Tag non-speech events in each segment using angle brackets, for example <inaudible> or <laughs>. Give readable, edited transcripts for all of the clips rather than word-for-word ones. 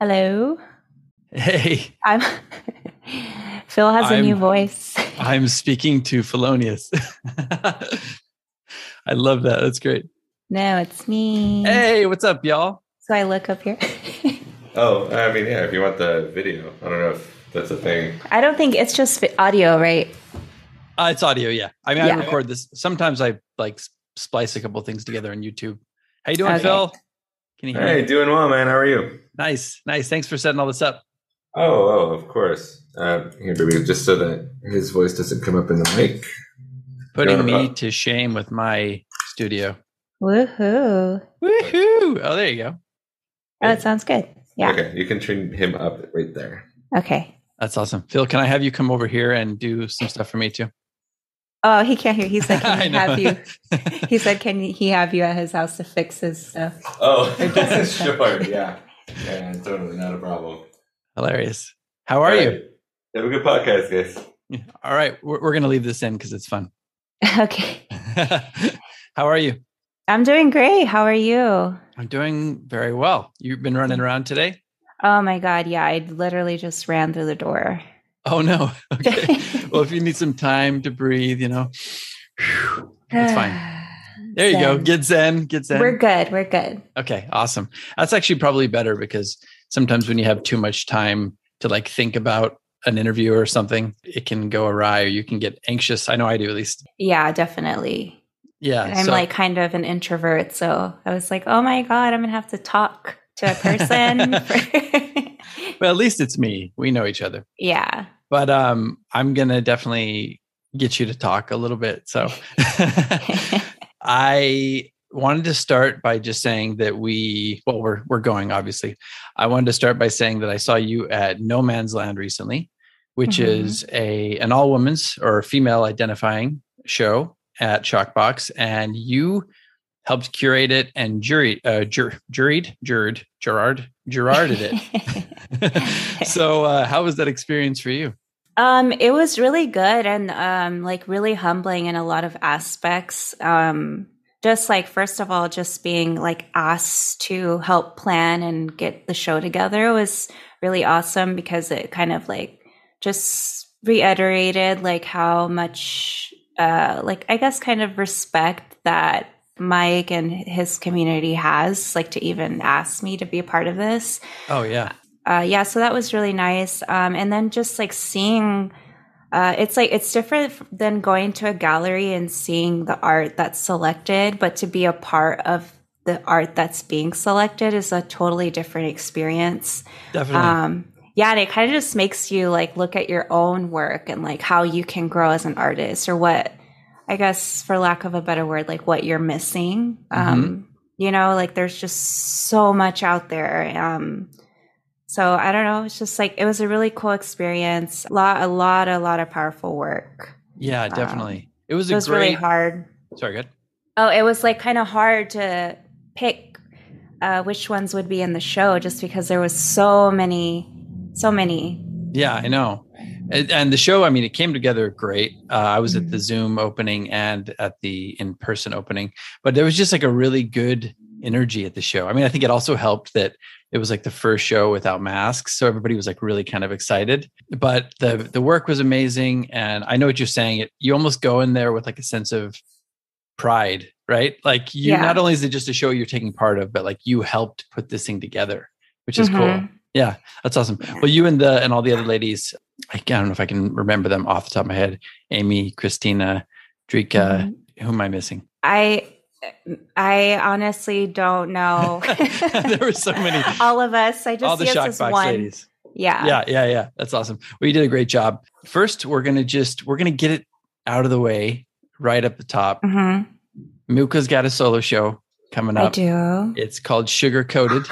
Hello. Hey. Phil has a new voice. I'm speaking to Felonious. I love that. That's great. No, it's me. Hey, what's up, y'all? So I look up here. Oh, I mean, yeah, if you want the video. I don't know if that's a thing. I don't think it's just audio, right? It's audio, yeah. I mean, yeah. I record this. Sometimes I like splice a couple things together on YouTube. How you doing, Phil? Can you hear me? Hey, doing well, man. How are you? Nice. Thanks for setting all this up. Oh, of course. Here, baby, just so that his voice doesn't come up in the mic. Putting me to shame with my studio. Woohoo! Oh, there you go. Oh, it sounds good. Yeah. Okay, you can turn him up right there. Okay. That's awesome. Phil, can I have you come over here and do some stuff for me too? Oh, he can't hear. He's like, can he have you? He said, can he have you at his house to fix his stuff? Oh, sure. Yeah. Yeah, totally not a problem. Hilarious. How are you? Have a good podcast, guys. Yeah. All right. We're going to leave this in because it's fun. Okay. How are you? I'm doing great. How are you? I'm doing very well. You've been running around today? Oh, my God. Yeah. I literally just ran through the door. Oh, no. Okay. Well, if you need some time to breathe, it's fine. There you go. Get zen. We're good. Okay, awesome. That's actually probably better because sometimes when you have too much time to like think about an interview or something, it can go awry or you can get anxious. I know I do at least. Yeah, definitely. Yeah. And I'm like kind of an introvert. So I was like, oh my God, I'm going to have to talk to a person. Well, at least it's me. We know each other. Yeah. But I'm going to definitely get you to talk a little bit. So I wanted to start by just saying that we're going, obviously. I wanted to start by saying that I saw you at No Man's Land recently, which is an all women's or female identifying show at ShockBoxx, and you helped curate it and Gerarded it. So how was that experience for you? It was really good and really humbling in a lot of aspects. Just like, first of all, just being like asked to help plan and get the show together was really awesome because it kind of like just reiterated like how much I guess kind of respect that Mike and his community has like to even ask me to be a part of this. Oh, yeah. So that was really nice. And then just like seeing, it's like, it's different than going to a gallery and seeing the art that's selected, but to be a part of the art that's being selected is a totally different experience. Definitely. And it kind of just makes you like look at your own work and like how you can grow as an artist or what, I guess for lack of a better word, like what you're missing. There's just so much out there. So I don't know. It's just like, it was a really cool experience. A lot of powerful work. Yeah, definitely. It was really hard. Sorry, good. Oh, it was like kind of hard to pick which ones would be in the show, just because there was so many. Yeah, I know. And the show, I mean, it came together great. I was at the Zoom opening and at the in-person opening, but there was just like a really good energy at the show. I mean, I think it also helped that it was like the first show without masks. So everybody was like really kind of excited, but the work was amazing. And I know what you're saying. You almost go in there with like a sense of pride, right? Like you, not only is it just a show you're taking part of, but like you helped put this thing together, which is cool. Yeah, that's awesome. Yeah. Well, you and all the other ladies, I don't know if I can remember them off the top of my head. Amy, Christina, Drika, who am I missing? I honestly don't know. There were so many. All of us. I just all see the us as one. Ladies. Yeah. Yeah. That's awesome. Well, you did a great job. First, we're going to get it out of the way right up the top. Mm-hmm. Muka's got a solo show coming up. I do. It's called Sugar Coated,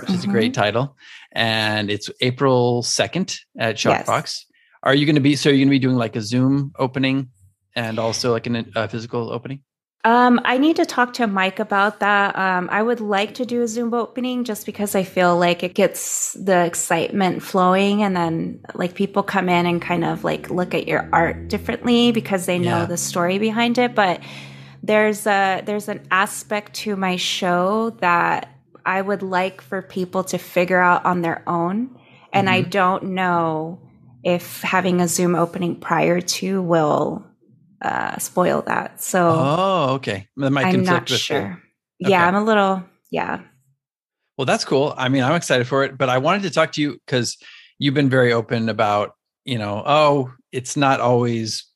which is a great title. And it's April 2nd at ShockBoxx. Yes. Are you going to be doing like a Zoom opening and also like a physical opening? I need to talk to Mike about that. I would like to do a Zoom opening just because I feel like it gets the excitement flowing, and then like people come in and kind of like look at your art differently because they know the story behind it. But there's an aspect to my show that I would like for people to figure out on their own. And I don't know if having a Zoom opening prior to will spoil that. So okay. That might conflict. I'm not sure. Okay. Yeah, I'm a little Well, that's cool. I mean, I'm excited for it, but I wanted to talk to you because you've been very open about, you know, it's not always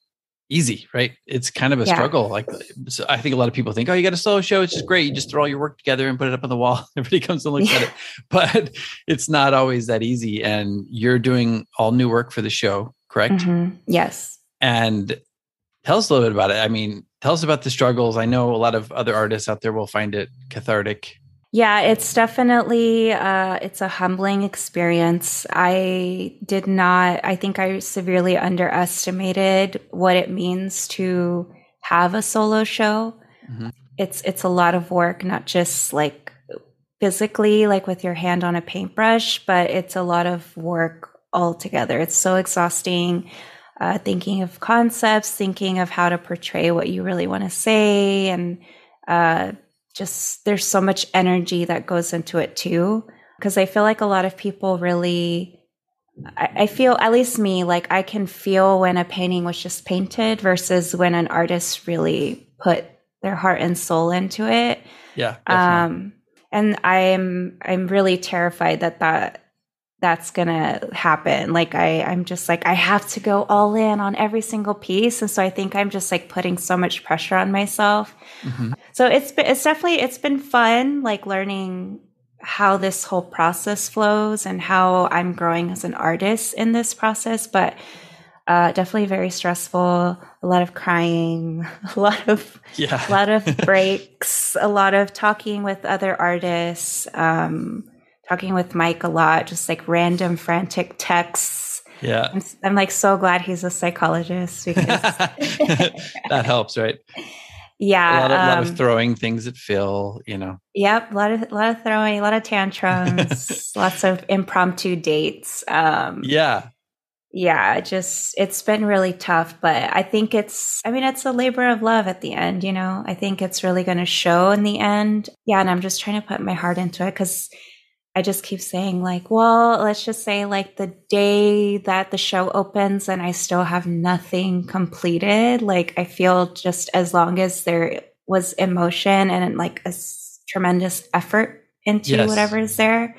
easy, right? It's kind of a struggle. Like, so I think a lot of people think, you got a solo show. It's just great. You just throw all your work together and put it up on the wall. Everybody comes and looks at it, but it's not always that easy. And you're doing all new work for the show, correct? Mm-hmm. Yes. And tell us a little bit about it. I mean, tell us about the struggles. I know a lot of other artists out there will find it cathartic. Yeah, it's definitely, it's a humbling experience. I think I severely underestimated what it means to have a solo show. Mm-hmm. It's a lot of work, not just like physically, like with your hand on a paintbrush, but it's a lot of work altogether. It's so exhausting. Thinking of concepts, thinking of how to portray what you really want to say, and just there's so much energy that goes into it too. Because I feel like a lot of people really, I feel, at least me, like I can feel when a painting was just painted versus when an artist really put their heart and soul into it. Yeah. And I'm really terrified that's gonna happen. Like I'm just like, I have to go all in on every single piece. And so I think I'm just like putting so much pressure on myself. Mm-hmm. So it's been fun, like learning how this whole process flows and how I'm growing as an artist in this process, but definitely very stressful, a lot of crying, a lot of breaks, a lot of talking with other artists, talking with Mike a lot, just like random frantic texts. Yeah. I'm like so glad he's a psychologist because that helps, right? Yeah. A lot of throwing things at Phil, you know. Yep. A lot of throwing, a lot of tantrums, lots of impromptu dates. Yeah. Just, it's been really tough, but I think it's a labor of love at the end, you know. I think it's really going to show in the end. Yeah. And I'm just trying to put my heart into it because I just keep saying like, well, let's just say like the day that the show opens and I still have nothing completed, like I feel just as long as there was emotion and like a tremendous effort into whatever is there,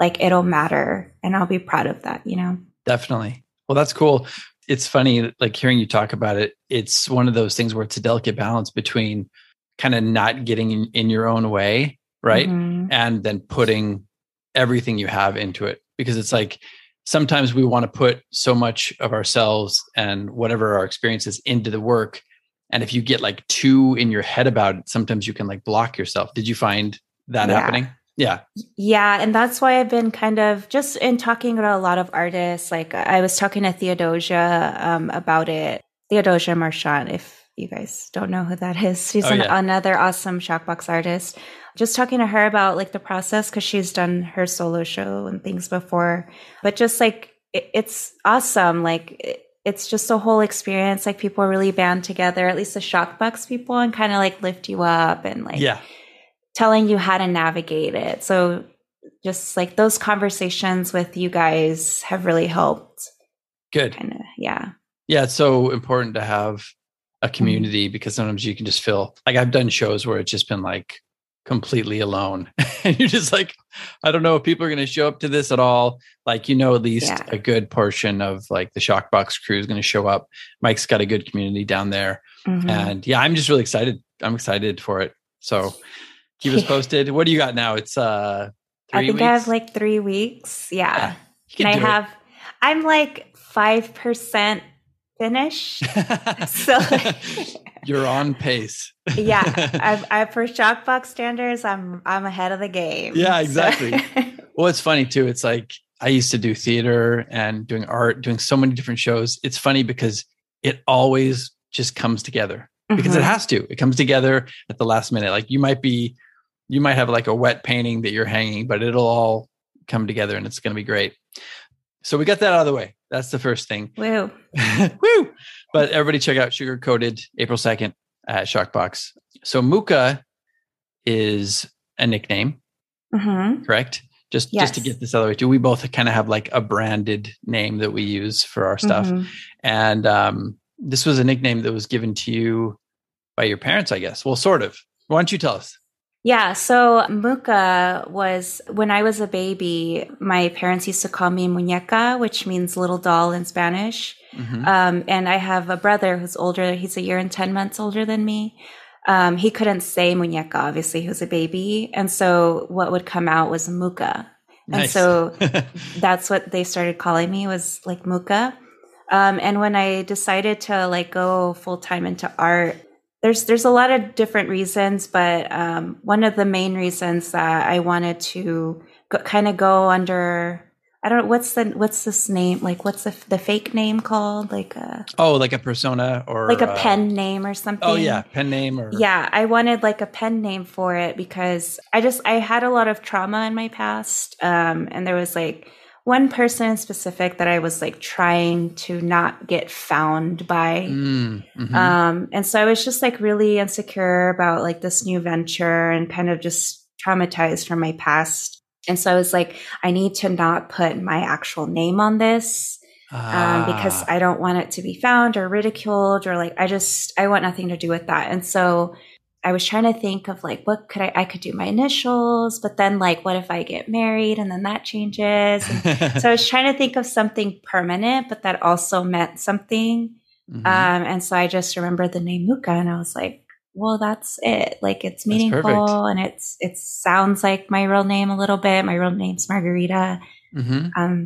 like it'll matter and I'll be proud of that, you know? Definitely. Well, that's cool. It's funny, like hearing you talk about it, it's one of those things where it's a delicate balance between kind of not getting in your own way, right? Mm-hmm. And then putting everything you have into it, because it's like sometimes we want to put so much of ourselves and whatever our experience is into the work, and if you get like too in your head about it, sometimes you can like block yourself. Did you find that happening? Yeah, and that's why I've been kind of just in talking to a lot of artists. Like I was talking to Theodosia about it. Theodosia Marchand, if you guys don't know who that is, she's another awesome ShockBoxx artist. just talking to her about like the process, because she's done her solo show and things before. But just like it's awesome. Like it's just a whole experience. Like people really band together, at least the ShockBoxx people, and kind of like lift you up and like telling you how to navigate it. So just like those conversations with you guys have really helped. Good. Kinda, yeah. Yeah. It's so important to have a community, because sometimes you can just feel like, I've done shows where it's just been like completely alone and you're just like, I don't know if people are going to show up to this at all. Like, you know, at least a good portion of like the ShockBoxx crew is going to show up. Mike's got a good community down there. And yeah, I'm just really excited. I'm excited for it. So keep us posted. What do you got now? It's 3 weeks. I think I have like 3 weeks. Yeah. And I have, I'm like 5% finished. So like, you're on pace. Yeah. I for ShockBoxx standards, I'm ahead of the game. Yeah, exactly. So. Well, it's funny too. It's like, I used to do theater and doing art, doing so many different shows. It's funny because it always just comes together, because it has to, it comes together at the last minute. Like you might have like a wet painting that you're hanging, but it'll all come together and it's going to be great. So we got that out of the way. That's the first thing. Woo. Woo. But everybody check out Sugar Coated, April 2nd at ShockBoxx. So Muka is a nickname, correct? Just to get this out of the way too. We both kind of have like a branded name that we use for our stuff. And this was a nickname that was given to you by your parents, I guess. Well, sort of. Why don't you tell us? Yeah. So Muka was, when I was a baby, my parents used to call me Muñeca, which means little doll in Spanish. And I have a brother who's older. He's a year and 10 months older than me. He couldn't say Muñeca, obviously. He was a baby. And so what would come out was Muka. And so that's what they started calling me, was like Muka. And when I decided to like go full time into art, there's a lot of different reasons, but one of the main reasons that I wanted to go under, I don't know, what's this name? Like, what's the fake name called? Like a... Oh, like a persona or... Like a pen name or something. Oh, yeah. Pen name or... Yeah. I wanted like a pen name for it because I had a lot of trauma in my past. And there was like one person in specific that I was like trying to not get found by. And so I was just like really insecure about like this new venture and kind of just traumatized from my past. And so I was like, I need to not put my actual name on this because I don't want it to be found or ridiculed or like, I want nothing to do with that. And so I was trying to think of like, what could I could do my initials, but then like, what if I get married and then that changes? And so I was trying to think of something permanent, but that also meant something. And so I just remembered the name Muka and I was like, well, that's it. Like it's meaningful and it sounds like my real name a little bit. My real name's Margarita.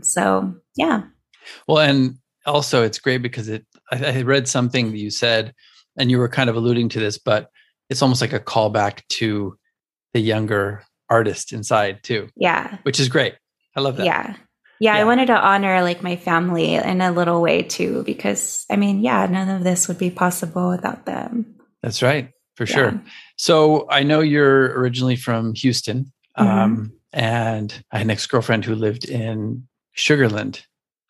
So yeah. Well, and also it's great because I read something that you said and you were kind of alluding to this, but it's almost like a callback to the younger artist inside too. Yeah. Which is great. I love that. Yeah. Yeah. I wanted to honor like my family in a little way too, because I mean, yeah, none of this would be possible without them. That's right. For sure. Yeah. So I know you're originally from Houston. And I had an ex-girlfriend who lived in Sugarland.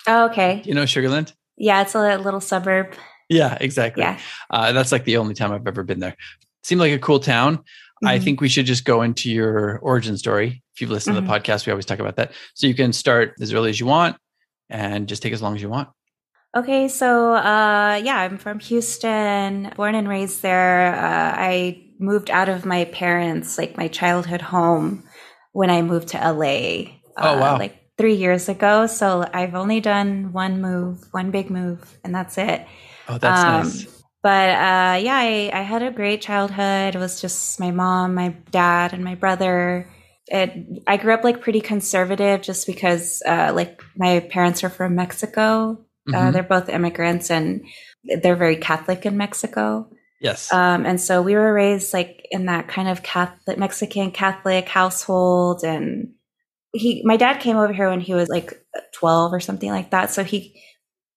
Oh, okay. You know Sugarland? Yeah. It's a little suburb. Yeah, exactly. Yeah. That's like the only time I've ever been there. Seemed like a cool town. I think we should just go into your origin story. If you've listened to the podcast, we always talk about that. So you can start as early as you want and just take as long as you want. Okay. So, yeah, I'm from Houston, born and raised there. I moved out of my parents, like my childhood home, when I moved to LA, like 3 years ago. So I've only done one big move, and that's it. Oh, that's nice. But yeah, I had a great childhood. It was just my mom, my dad, and my brother. I grew up like pretty conservative just because like my parents are from Mexico. They're both immigrants and they're very Catholic in Mexico. Yes. And so we were raised like in that kind of Catholic, Mexican Catholic household. And my dad came over here when he was like 12 or something like that. So he,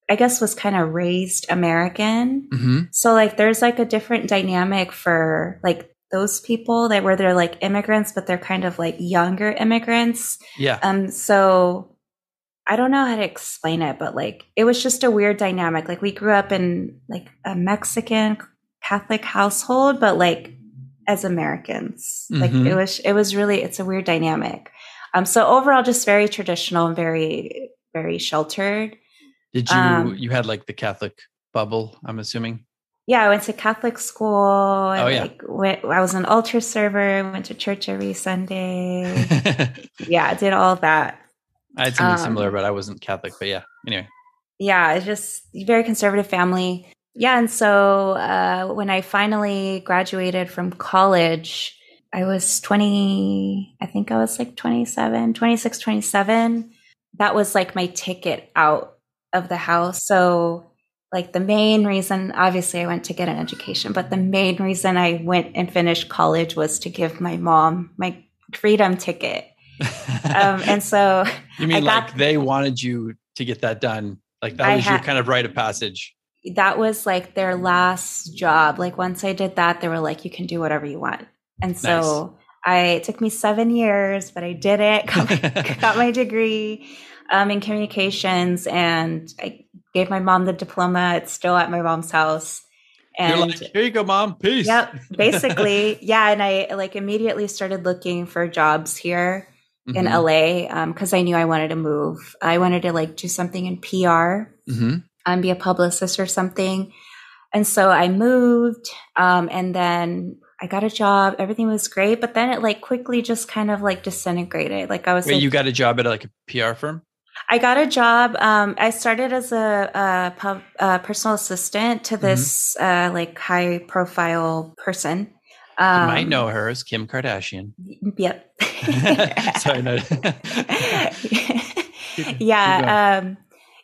I guess, was kind of raised American. So like, there's like a different dynamic for like those people that where they're like immigrants, but they're kind of like younger immigrants. Yeah. So I don't know how to explain it, but like it was just a weird dynamic. Like we grew up in like a Mexican Catholic household, but like as Americans, mm-hmm. like it was really, it's a weird dynamic. So overall, just very traditional and very, very sheltered. Did you, you had like the Catholic bubble, I'm assuming? Yeah, I went to Catholic school. And I was an altar server, went to church every Sunday. Yeah, I did all of that. I had something similar, but I wasn't Catholic. But yeah, anyway. Yeah, it's just a very conservative family. Yeah, and so when I finally graduated from college, I was like 27. That was like my ticket out of the house. So like the main reason, obviously I went to get an education, but the main reason I went and finished college was to give my mom my freedom ticket. And so you mean like they wanted you to get that done? Like that was your kind of rite of passage. That was like their last job. Like once I did that, they were like, you can do whatever you want. And so it took me 7 years, but I did it, got my degree in communications, and I gave my mom the diploma. It's still at my mom's house. And you're like, here you go, mom. Peace. Yep. Basically. Yeah. And I like immediately started looking for jobs here mm-hmm. in LA. Cause I knew I wanted to move. I wanted to like do something in PR mm-hmm. and be a publicist or something. And so I moved and then I got a job. Everything was great. But then it like quickly just kind of like disintegrated. Like I was you got a job at like a PR firm? I got a job. I started as a personal assistant to this mm-hmm. Like high profile person. You might know her as Kim Kardashian. Yep. Sorry. no. <laughs> Yeah.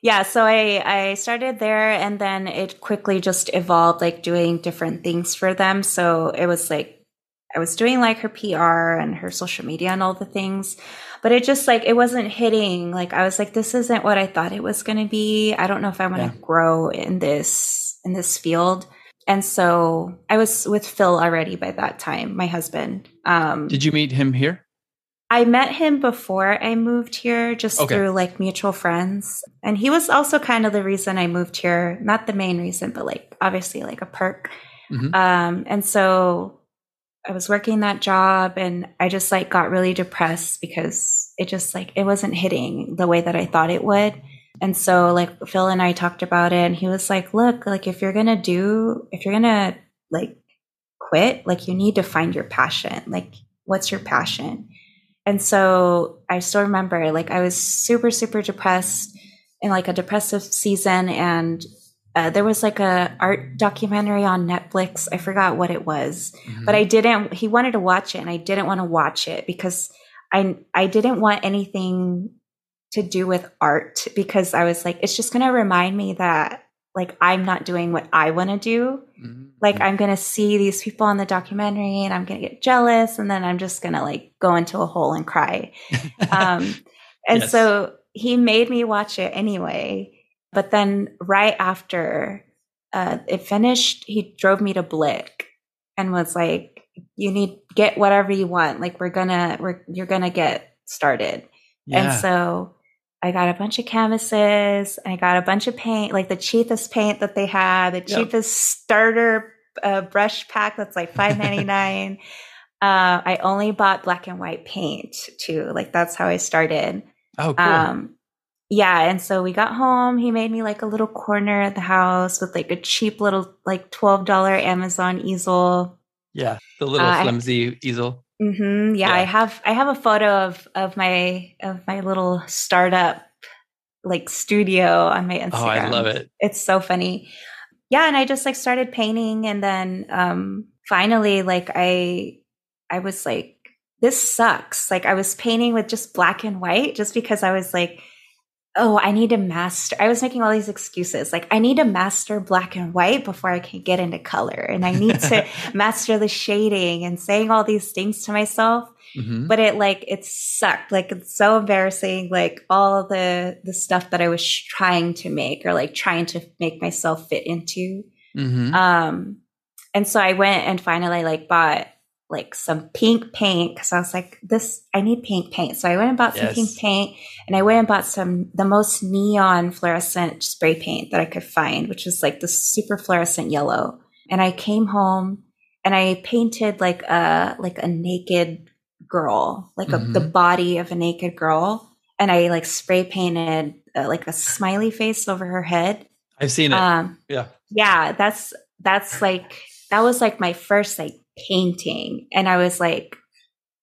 Yeah. So I started there, and then it quickly just evolved, like doing different things for them. So it was like I was doing like her PR and her social media and all the things, but it just like, it wasn't hitting. Like I was like, this isn't what I thought it was going to be. I don't know if I want to grow in this field. And so I was with Phil already by that time, my husband. Did you meet him here? I met him before I moved here, just through like mutual friends. And he was also kind of the reason I moved here. Not the main reason, but like, obviously like a perk. Mm-hmm. And so I was working that job, and I just like got really depressed because it just like, it wasn't hitting the way that I thought it would. And so like Phil and I talked about it, and he was like, look, like if you're going to like quit, like you need to find your passion. Like what's your passion? And so I still remember like I was super, super depressed in like a depressive season. And there was like a art documentary on Netflix. I forgot what it was, mm-hmm. but he wanted to watch it, and I didn't want to watch it because I didn't want anything to do with art, because I was like, it's just going to remind me that like, I'm not doing what I want to do. Mm-hmm. Like I'm going to see these people on the documentary, and I'm going to get jealous, and then I'm just going to like go into a hole and cry. And so he made me watch it anyway. But then right after it finished, he drove me to Blick and was like, you need get whatever you want. Like you're going to get started. Yeah. And so I got a bunch of canvases, and I got a bunch of paint, like the cheapest paint that they had, the cheapest starter brush pack. That's like $5.99. I only bought black and white paint too. Like that's how I started. Oh, cool. Yeah. And so we got home. He made me like a little corner at the house with like a cheap little like $12 Amazon easel. Yeah. The little flimsy easel. Mm-hmm, yeah. I have a photo of my little startup like studio on my Instagram. Oh, I love it. It's so funny. Yeah. And I just like started painting. And then finally, like I was like, this sucks. Like I was painting with just black and white just because I was like, oh, I need to master. I was making all these excuses. Like I need to master black and white before I can get into color. And I need to master the shading, and saying all these things to myself, mm-hmm. but it sucked. Like it's so embarrassing. Like all the stuff that I was trying to make, or like trying to make myself fit into. Mm-hmm. And so I went and finally like bought like some pink paint because I was like, this, I need pink paint. So I went and bought some pink paint, and I went and bought some, the most neon fluorescent spray paint that I could find, which was like this super fluorescent yellow. And I came home and I painted like a naked girl, like the body of a naked girl. And I like spray painted like a smiley face over her head. I've seen it. Yeah. That's like, that was like my first like painting. And I was like,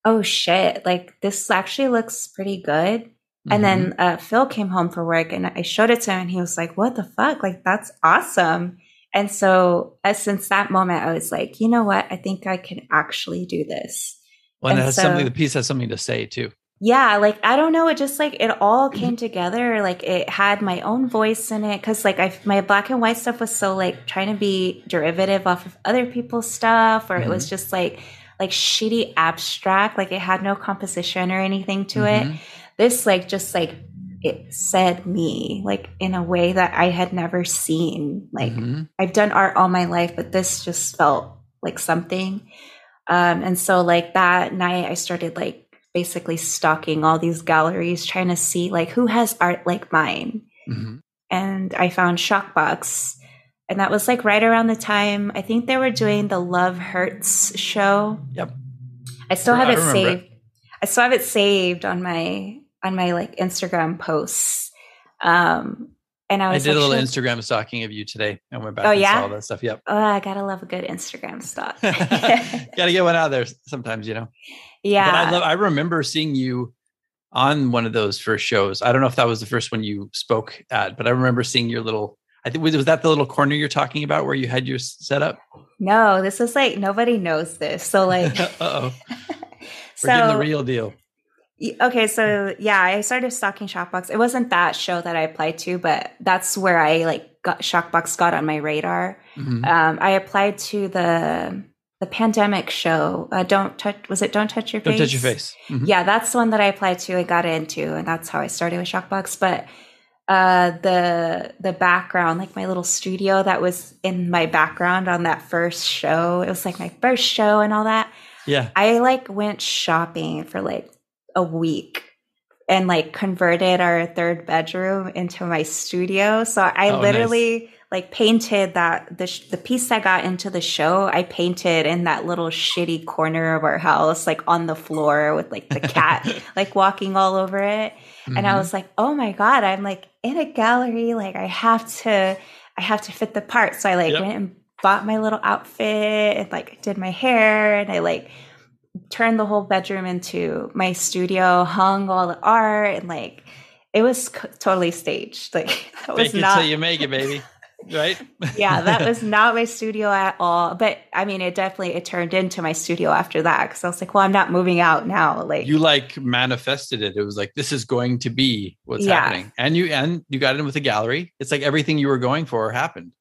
oh shit, like this actually looks pretty good. Mm-hmm. And then Phil came home from work and I showed it to him and he was like, what the fuck? Like, that's awesome. And so since that moment, I was like, you know what? I think I can actually do this. Well, and it has something, the piece has something to say too. Yeah. Like, I don't know. It just like, it all came together. Like it had my own voice in it. Cause like my black and white stuff was so like trying to be derivative off of other people's stuff, or it was just like shitty abstract. Like it had no composition or anything to it. This like, just like it said me like in a way that I had never seen. Like I've done art all my life, but this just felt like something. And so like that night I started like, basically stalking all these galleries trying to see like who has art like mine. And I found ShockBoxx, and that was like right around the time I think they were doing the Love Hurts show. I still have it saved. I still have it saved on my like Instagram posts. And I was did like, a little Instagram stalking of you today, and went back and saw all that stuff. Oh, I gotta love a good Instagram stalk. Gotta get one out there sometimes, you know. Yeah. But I remember seeing you on one of those first shows. I don't know if that was the first one you spoke at, but I remember seeing your little, I think, was that the little corner you're talking about where you had your setup? No, this is like, nobody knows this. So like, we're getting the real deal. Okay. So yeah, I started stalking ShockBoxx. It wasn't that show that I applied to, but that's where I like got ShockBoxx got on my radar. I applied to the pandemic show, Don't Touch Your Face? Don't Touch Your Face. Yeah, that's the one that I applied to and got into, and that's how I started with ShockBoxx. But the background, like my little studio that was in my background on that first show, it was like my first show and all that. Yeah. I like went shopping for like a week and like converted our third bedroom into my studio. So I literally... Nice. Like painted that the piece that got into the show, I painted in that little shitty corner of our house, like on the floor with like the cat like walking all over it. And I was like, oh my God, I'm like in a gallery. Like I have to fit the part. So I like went and bought my little outfit and like did my hair, and I like turned the whole bedroom into my studio, hung all the art, and like it was totally staged. Like that was not until you make it, baby. Right? Yeah, that was not my studio at all. But I mean, it turned into my studio after that, because I was like, well, I'm not moving out now. Like you like manifested it. It was like, this is going to be what's happening. And you got in with the gallery. It's like everything you were going for happened.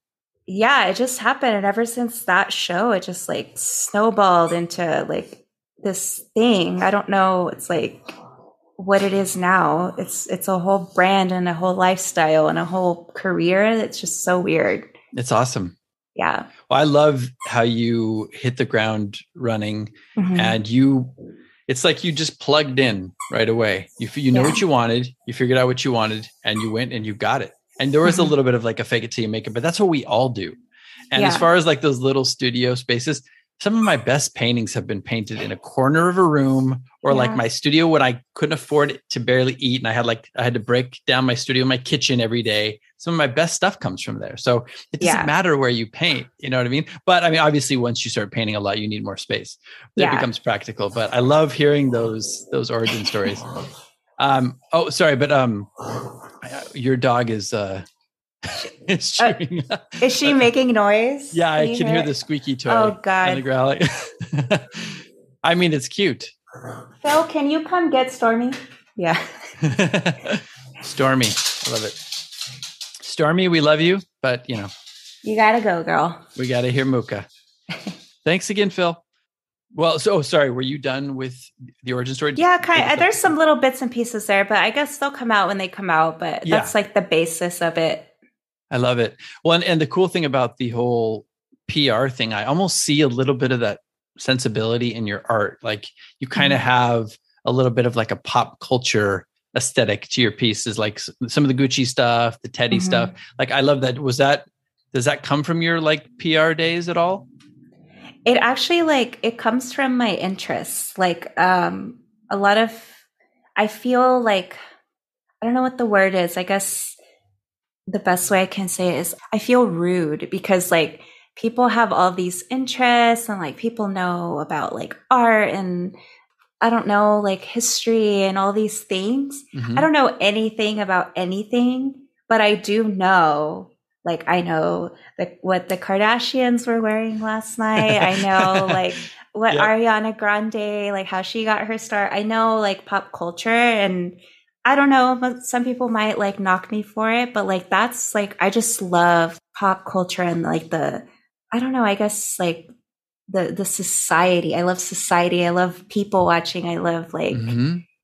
Yeah, it just happened. And ever since that show, it just like snowballed into like this thing. I don't know. It's like what it is now. It's a whole brand and a whole lifestyle and a whole career. It's just so weird. It's awesome. Yeah. Well, I love how you hit the ground running, and it's like you just plugged in right away. You know what you wanted, you figured out what you wanted, and you went and you got it. And there was a little bit of like a fake it till you make it, but that's what we all do. And as far as like those little studio spaces, some of my best paintings have been painted in a corner of a room, or like my studio when I couldn't afford to barely eat. And I had to break down my studio, my kitchen every day. Some of my best stuff comes from there. So it doesn't matter where you paint, you know what I mean? But I mean, obviously once you start painting a lot, you need more space. That becomes practical, but I love hearing those origin stories. Your dog is, is she making noise? Yeah, I can hear the squeaky toy. Oh God! And the growling. I mean, it's cute. Phil, can you come get Stormy? Yeah. Stormy, I love it. Stormy, we love you, but you know, you gotta go, girl. We gotta hear Muka. Thanks again, Phil. Well, sorry. Were you done with the origin story? Yeah, kind of. There's some little bits and pieces there, but I guess they'll come out when they come out. But that's like the basis of it. I love it. Well, and the cool thing about the whole PR thing, I almost see a little bit of that sensibility in your art. Like you kind of have a little bit of like a pop culture aesthetic to your pieces, like some of the Gucci stuff, the Teddy stuff. Like, I love that. Was that, does that come from your like PR days at all? It actually, like, it comes from my interests. Like, a lot of, I feel like, I don't know what the word is. I guess the best way I can say it is I feel rude because like people have all these interests and like people know about like art and I don't know, like history and all these things. I don't know anything about anything, but I do know, like, I know like what the Kardashians were wearing last night. I know like what Ariana Grande, like how she got her start. I know like pop culture, and I don't know, some people might like knock me for it, but like, that's like, I just love pop culture and like the, I don't know, I guess like the society. I love society. I love people watching. I love like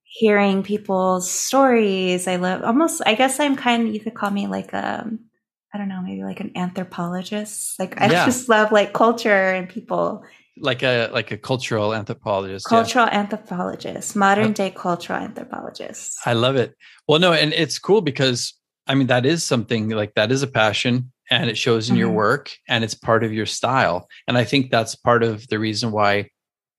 hearing people's stories. I love almost, I guess I'm kind of, you could call me like, I don't know, maybe like an anthropologist. Like I just love like culture and people. Like a cultural anthropologist. Cultural anthropologist, modern day cultural anthropologist. I love it. Well, no, and it's cool because I mean, that is something like that is a passion. And it shows in your work and it's part of your style. And I think that's part of the reason why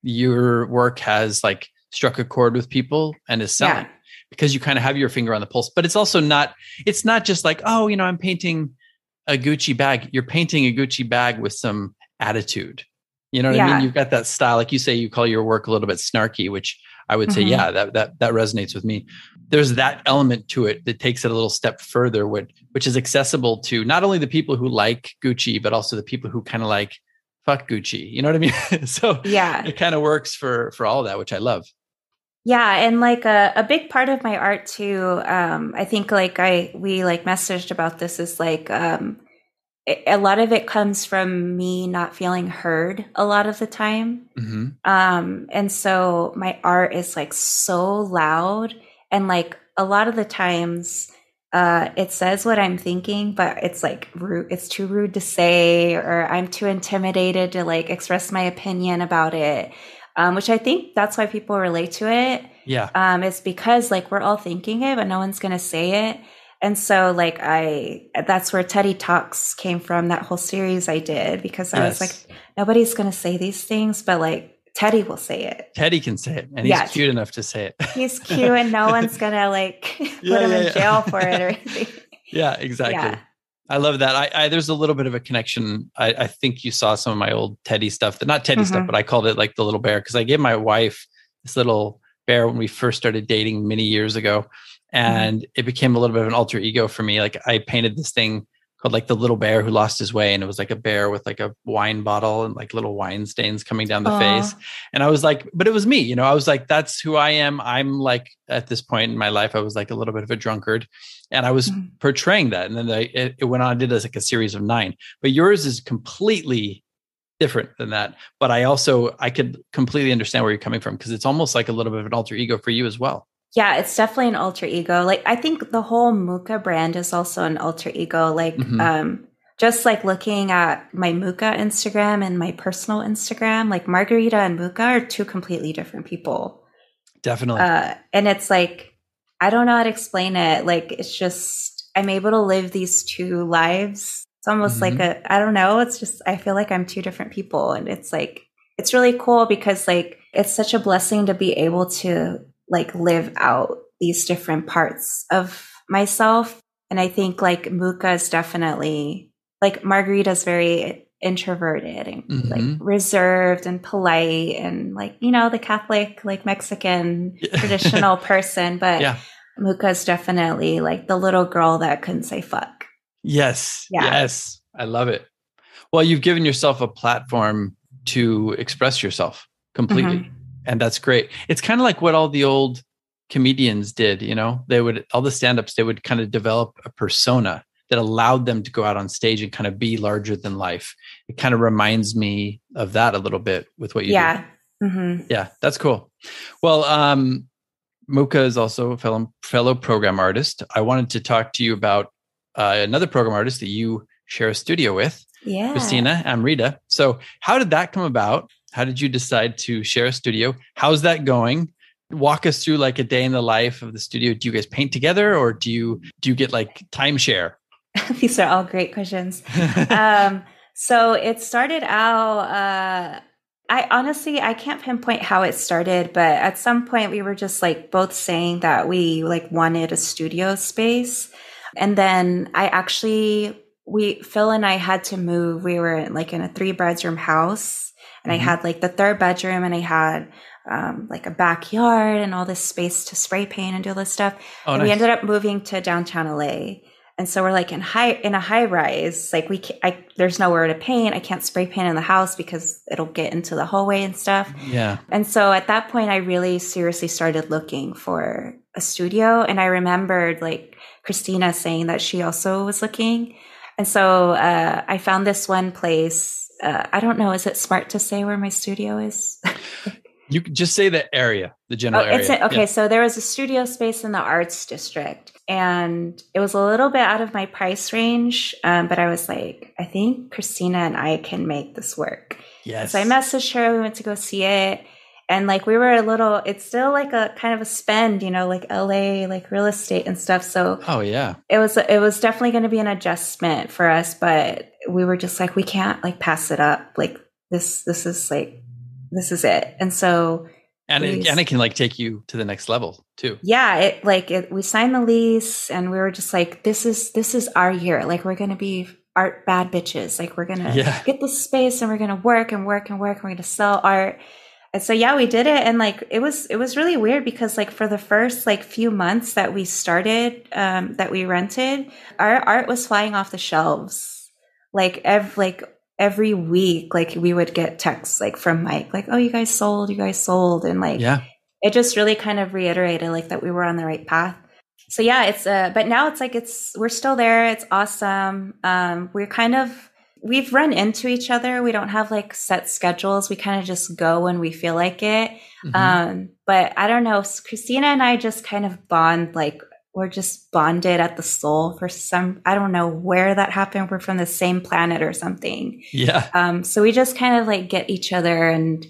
your work has like struck a chord with people and is selling because you kind of have your finger on the pulse, but it's also not, it's not just like, oh, you know, I'm painting a Gucci bag. You're painting a Gucci bag with some attitude. You know what I mean? You've got that style. Like you say, you call your work a little bit snarky, which I would say, that resonates with me. There's that element to it that takes it a little step further, which is accessible to not only the people who like Gucci, but also the people who kind of like, fuck Gucci. You know what I mean? So it kind of works for all that, which I love. Yeah. And like a big part of my art too, I think like we like messaged about this is like, a lot of it comes from me not feeling heard a lot of the time. And so my art is like so loud. And like a lot of the times it says what I'm thinking, but it's like rude. It's too rude to say, or I'm too intimidated to like express my opinion about it, which I think that's why people relate to it. Yeah. It's because like we're all thinking it, but no one's going to say it. And so like that's where Teddy Talks came from, that whole series I did, because I was like, nobody's going to say these things, but like, Teddy will say it. Teddy can say it. And he's cute enough to say it. He's cute and no one's going to like put him in jail for it or anything. Yeah, exactly. Yeah. I love that. I there's a little bit of a connection. I think you saw some of my old Teddy stuff, not Teddy stuff, but I called it like the little bear because I gave my wife this little bear when we first started dating many years ago. And it became a little bit of an alter ego for me. Like I painted this thing called like the little bear who lost his way. And it was like a bear with like a wine bottle and like little wine stains coming down the face. And I was like, but it was me, you know, I was like, that's who I am. I'm like, at this point in my life, I was like a little bit of a drunkard and I was portraying that. And then it went on, I did as like a series of 9, but yours is completely different than that. But I could completely understand where you're coming from, because it's almost like a little bit of an alter ego for you as well. Yeah, it's definitely an alter ego. Like, I think the whole Muka brand is also an alter ego. Like, just like looking at my Muka Instagram and my personal Instagram, like Margarita and Muka are two completely different people. Definitely. And it's like, I don't know how to explain it. Like, it's just, I'm able to live these two lives. It's almost like I don't know. It's just, I feel like I'm two different people. And it's like, it's really cool because like, it's such a blessing to be able to like live out these different parts of myself. And I think like Muka is definitely like, Margarita's very introverted and like reserved and polite and like, you know, the Catholic, like Mexican traditional person, but Muka is definitely like the little girl that couldn't say fuck. Yes. Yeah. Yes. I love it. Well, you've given yourself a platform to express yourself completely. And that's great. It's kind of like what all the old comedians did, you know, all the stand-ups, they would kind of develop a persona that allowed them to go out on stage and kind of be larger than life. It kind of reminds me of that a little bit with what you do. Yeah, that's cool. Well, Muka is also a fellow program artist. I wanted to talk to you about another program artist that you share a studio with, Christina Amrita. So how did that come about? How did you decide to share a studio? How's that going? Walk us through like a day in the life of the studio. Do you guys paint together or do you get like timeshare? These are all great questions. So it started out, I can't pinpoint how it started, but at some point we were just like both saying that we like wanted a studio space. And then Phil and I had to move. We were like in a 3-bedroom house and I had like the 3rd bedroom and I had like a backyard and all this space to spray paint and do all this stuff. Oh, and nice. We ended up moving to downtown LA. And so we're like in a high rise, like there's nowhere to paint. I can't spray paint in the house because it'll get into the hallway and stuff. Yeah. And so at that point, I really seriously started looking for a studio. And I remembered like Christina saying that she also was looking. And so I found this one place. I don't know. Is it smart to say where my studio is? You could just say the area, the general area. Okay, yeah. So there was a studio space in the Arts District, and it was a little bit out of my price range, but I was like, I think Christina and I can make this work. Yes. So I messaged her. We went to go see it, and like we were a little. It's still like a kind of a spend, you know, like LA, like real estate and stuff. So it was definitely going to be an adjustment for us, but we were just like, we can't like pass it up. Like this is it. And so. And it can like take you to the next level too. Yeah. We signed the lease and we were just like, this is our year. Like we're going to be art bad bitches. Like we're going to get this space and we're going to work and work and work. And we're going to sell art. And so, yeah, we did it. And like, it was really weird because like for the first like few months that we started, that we rented, our art was flying off the shelves. Like every week, like we would get texts like from Mike, like, oh, you guys sold. And like, it just really kind of reiterated like that we were on the right path. So yeah, but now it's like, we're still there. It's awesome. We've run into each other. We don't have like set schedules. We kind of just go when we feel like it. Mm-hmm. But I don't know, Christina and I just kind of bond, like we're just bonded at the soul for some, I don't know where that happened. We're from the same planet or something. Yeah. So we just kind of like get each other and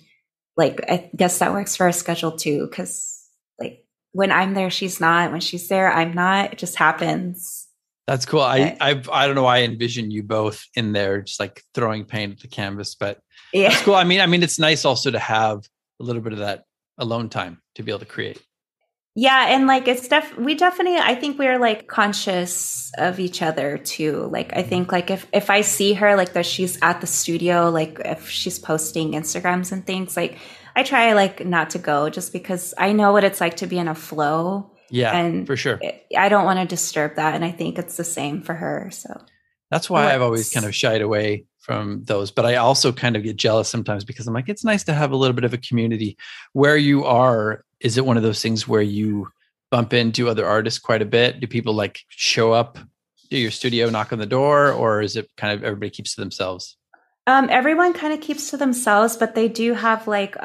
like, I guess that works for our schedule too. 'Cause like when I'm there, she's not, when she's there, I'm not, it just happens. That's cool. I don't know why I envision you both in there, just like throwing paint at the canvas, but yeah, that's cool. I mean, it's nice also to have a little bit of that alone time to be able to create. Yeah. And like, I think we're like conscious of each other too. Like, I think like if I see her, like that she's at the studio, like if she's posting Instagrams and things, like I try like not to go just because I know what it's like to be in a flow. Yeah, and for sure. I don't want to disturb that. And I think it's the same for her. So that's why I've always kind of shied away from those, but I also kind of get jealous sometimes because I'm like, it's nice to have a little bit of a community where you are. Is it one of those things where you bump into other artists quite a bit? Do people like show up to your studio, knock on the door, or is it kind of everybody keeps to themselves? Everyone kind of keeps to themselves, but they do have like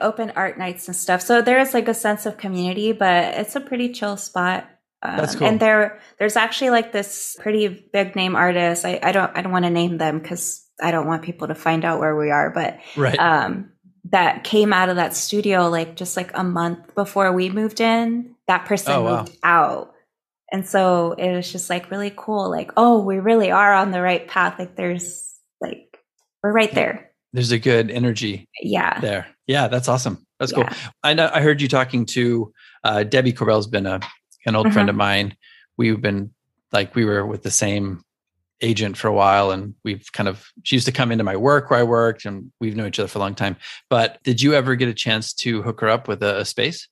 open art nights and stuff. So there is like a sense of community, but it's a pretty chill spot. That's cool. And there's actually like this pretty big name artist. I don't want to name them because I don't want people to find out where we are, but right. That came out of that studio, like just like a month before we moved in, that person moved out. And so it was just like really cool. Like, oh, we really are on the right path. Like there's like, we're right there. There's a good energy. Yeah. There. Yeah. That's awesome. That's cool. I know. I heard you talking to Debbie Corbell's been an old friend of mine. We've been like, we were with the same agent for a while. And she used to come into my work where I worked and we've known each other for a long time, but did you ever get a chance to hook her up with a space?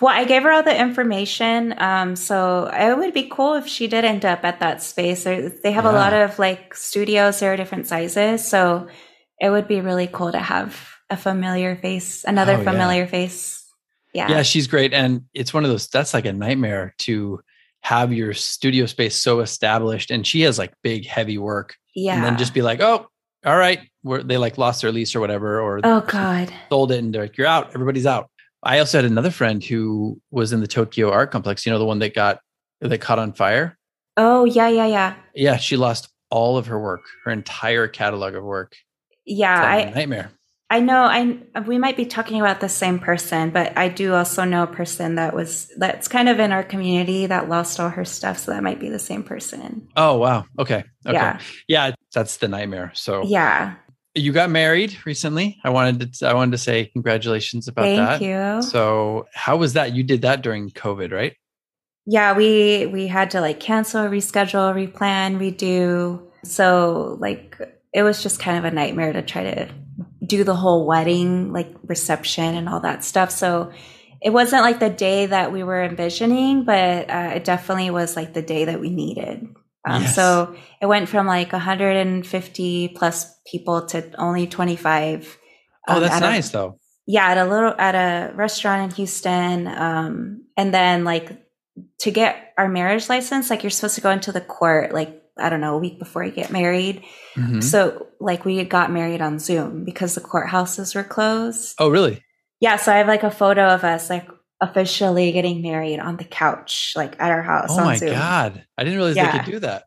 Well, I gave her all the information. So it would be cool if she did end up at that space. They have a lot of like studios. There are different sizes. So it would be really cool to have a familiar face, another familiar face. Yeah. Yeah. She's great. And it's one of those, that's like a nightmare to have your studio space so established, and she has like big, heavy work. Yeah, and then just be like, "Oh, all right, they like lost their lease or whatever, or sold it, and they're like, you're out. Everybody's out." I also had another friend who was in the Tokyo Art Complex. You know, the one that caught on fire. Oh yeah. Yeah, she lost all of her work, her entire catalog of work. Yeah, it's like a nightmare. I know we might be talking about the same person, but I do also know a person that's kind of in our community that lost all her stuff. So that might be the same person. Oh, wow. Okay. Yeah. That's the nightmare. So yeah. You got married recently. I wanted to say congratulations about that. Thank you. So how was that? You did that during COVID, right? Yeah, we had to cancel, reschedule, replan, redo. So it was just kind of a nightmare to try to do the whole wedding, reception and all that stuff. So it wasn't the day that we were envisioning, but it definitely was the day that we needed. Yes. So it went from 150 plus people to only 25. Oh, that's nice though. Yeah. At a restaurant in Houston. And then to get our marriage license, you're supposed to go into the court, I don't know, a week before you get married. Mm-hmm. So we got married on Zoom because the courthouses were closed. Oh, really? Yeah. So I have a photo of us, officially getting married on the couch, at our house. Oh my God. I didn't realize they could do that.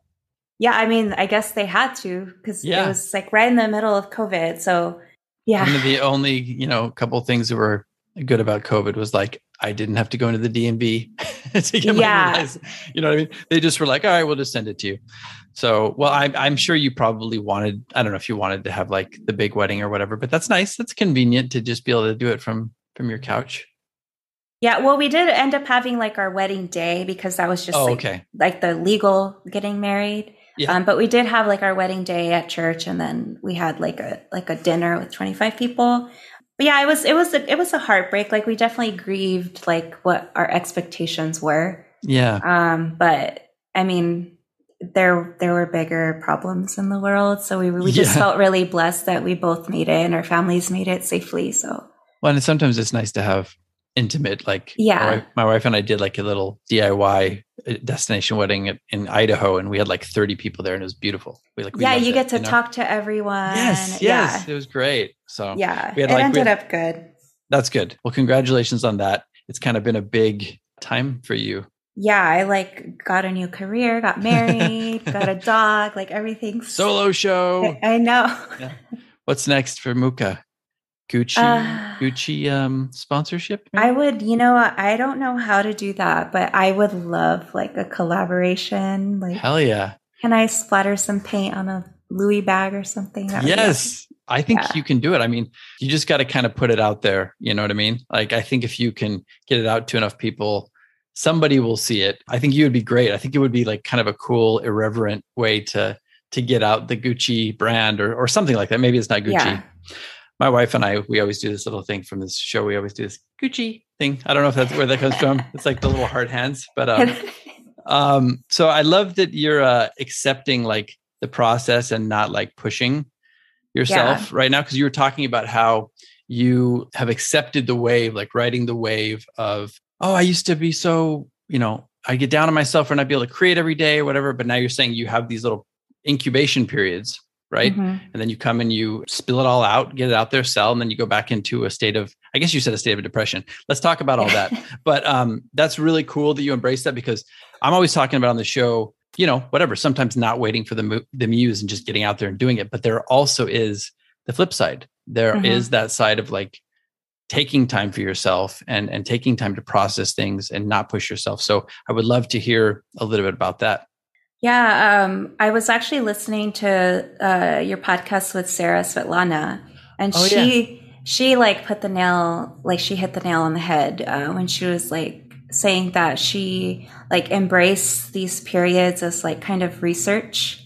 Yeah. I mean, I guess they had to, because it was right in the middle of COVID. So yeah. One of the only, couple things that were good about COVID was I didn't have to go into the DMV to get my license. You know what I mean? They just were all right, we'll just send it to you. So, well, I'm sure you probably wanted, I don't know if you wanted to have the big wedding or whatever, but that's nice. That's convenient to just be able to do it from your couch. Yeah, well, we did end up having our wedding day, because that was just the legal getting married. Yeah. But we did have our wedding day at church, and then we had a dinner with 25 people. But yeah, it was a heartbreak. We definitely grieved what our expectations were. Yeah. But I mean, there were bigger problems in the world, so we just felt really blessed that we both made it and our families made it safely. So. Well, and sometimes it's nice to have intimate, my wife and I did a little DIY destination wedding in Idaho, and we had 30 people there, and it was beautiful. You get to talk to everyone. Yes, it was great. So yeah, it ended up good. That's good. Well, congratulations on that. It's kind of been a big time for you. Yeah, I got a new career, got married, got a dog, everything. Solo show. I know. Yeah. What's next for Muka? Gucci sponsorship? Maybe? I would, I don't know how to do that, but I would love a collaboration. Hell yeah. Can I splatter some paint on a Louis bag or something? Yes. I think you can do it. I mean, you just got to kind of put it out there. You know what I mean? I think if you can get it out to enough people, somebody will see it. I think you would be great. I think it would be kind of a cool, irreverent way to get out the Gucci brand or something like that. Maybe it's not Gucci. Yeah. My wife and I, we always do this little thing from this show. We always do this Gucci thing. I don't know if that's where that comes from. It's the little hard hands. But so I love that you're accepting the process and not pushing yourself right now. Because you were talking about how you have accepted the wave, riding the wave of, oh, I used to be so, I get down on myself for not being able to create every day or whatever. But now you're saying you have these little incubation periods. Right. Mm-hmm. And then you come and you spill it all out, get it out there, sell, and then you go back into a state of, I guess you said a state of depression. Let's talk about all that. But that's really cool that you embrace that, because I'm always talking about on the show, whatever, sometimes not waiting for the muse and just getting out there and doing it. But there also is the flip side. There is that side of taking time for yourself and taking time to process things and not push yourself. So I would love to hear a little bit about that. Yeah, I was actually listening to your podcast with Sarah Svetlana, and she put the nail, she hit the nail on the head when she was saying that she embraced these periods as kind of research,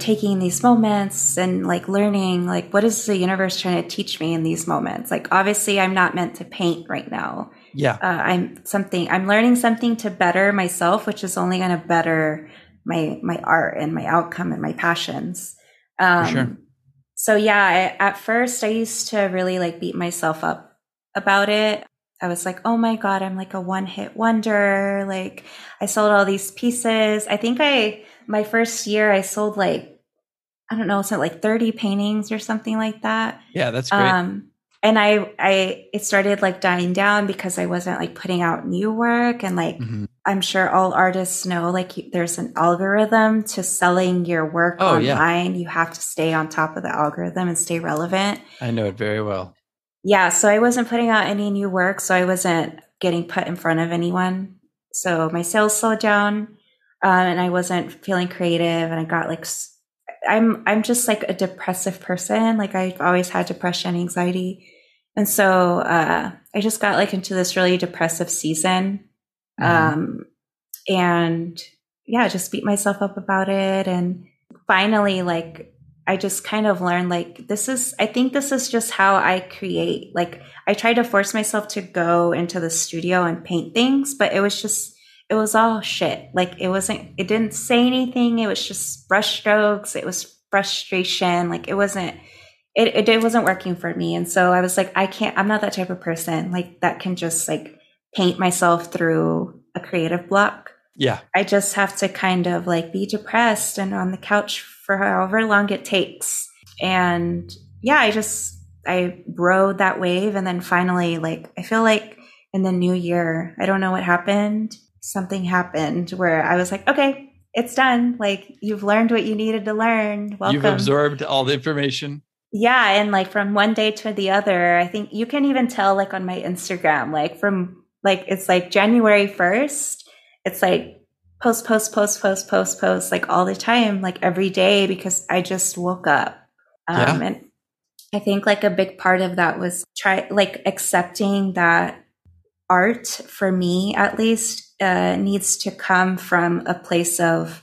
taking these moments and learning what is the universe trying to teach me in these moments? Obviously, I'm not meant to paint right now. Yeah, I'm learning something to better myself, which is only going to better my art and my outcome and my passions. For sure. So yeah, at first I used to really beat myself up about it. I was oh my God, I'm a one-hit wonder. I sold all these pieces. I think my first year I sold I don't know, 30 paintings or something like that. Yeah, that's great. And it started like dying down because I wasn't like putting out new work. And like, mm-hmm. I'm sure all artists know, like there's an algorithm to selling your work online. Yeah. You have to stay on top of the algorithm and stay relevant. I know it very well. Yeah. So I wasn't putting out any new work. So I wasn't getting put in front of anyone. So my sales slowed down, and I wasn't feeling creative. And I got like, I'm just like a depressive person. Like I've always had depression, anxiety. And so I just got like into this really depressive season, and yeah, just beat myself up about it. And finally, like I just kind of learned, like I think this is just how I create. Like I tried to force myself to go into the studio and paint things, but it was all shit. Like it didn't say anything. It was just brushstrokes. It was frustration. Like it wasn't working for me. And so I was like, I'm not that type of person like that can just like paint myself through a creative block. Yeah. I just have to kind of like be depressed and on the couch for however long it takes. And yeah, I rode that wave. And then finally, like, I feel like in the new year, I don't know what happened. Something happened where I was like, okay, it's done. Like you've learned what you needed to learn. Welcome. You've absorbed all the information. Yeah. And like from one day to the other, I think you can even tell like on my Instagram, like from like, it's like January 1st, it's like post, like all the time, like every day, because I just woke up. And I think like a big part of that was accepting that art, for me, at least, needs to come from a place of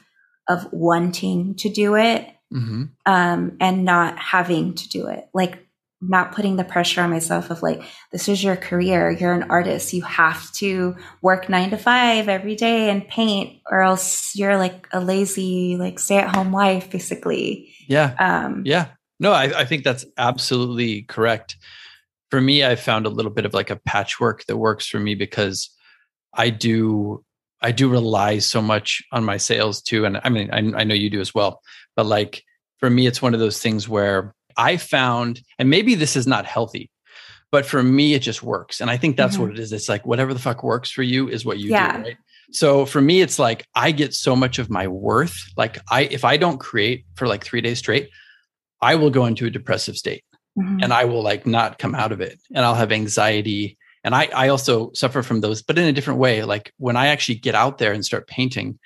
wanting to do it. Mm-hmm. And not having to do it, like not putting the pressure on myself of like, this is your career. You're an artist. You have to work 9 to 5 every day and paint, or else you're like a lazy, like stay at home wife, basically. Yeah. No, I think that's absolutely correct. For me, I found a little bit of like a patchwork that works for me because I do rely so much on my sales too. And I mean, I know you do as well, but like for me, it's one of those things where I found, and maybe this is not healthy, but for me, it just works. And I think that's what it is. It's like, whatever the fuck works for you is what you do, right? So for me, it's like, I get so much of my worth. Like if I don't create for like 3 days straight, I will go into a depressive state and I will like not come out of it, and I'll have anxiety. And I also suffer from those, but in a different way. Like when I actually get out there and start painting,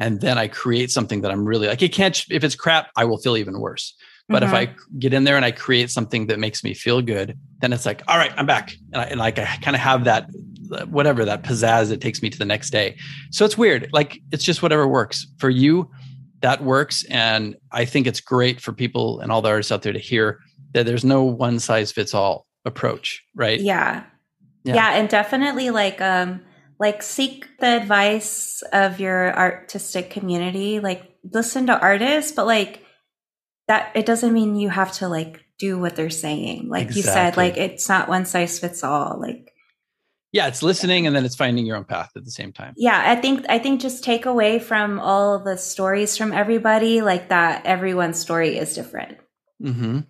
and then I create something that I'm really like, if it's crap, I will feel even worse. But if I get in there and I create something that makes me feel good, then it's like, all right, I'm back. And I kind of have that, whatever, that pizzazz that takes me to the next day. So it's weird. Like it's just whatever works for you, that works. And I think it's great for people and all the artists out there to hear that there's no one size fits all approach, right? Yeah. Yeah. And definitely like seek the advice of your artistic community, like listen to artists, but like that, it doesn't mean you have to like do what they're saying. Like you said, like it's not one size fits all. Like, yeah, it's listening and then it's finding your own path at the same time. Yeah. I think just take away from all the stories from everybody, like that everyone's story is different. Mm-hmm.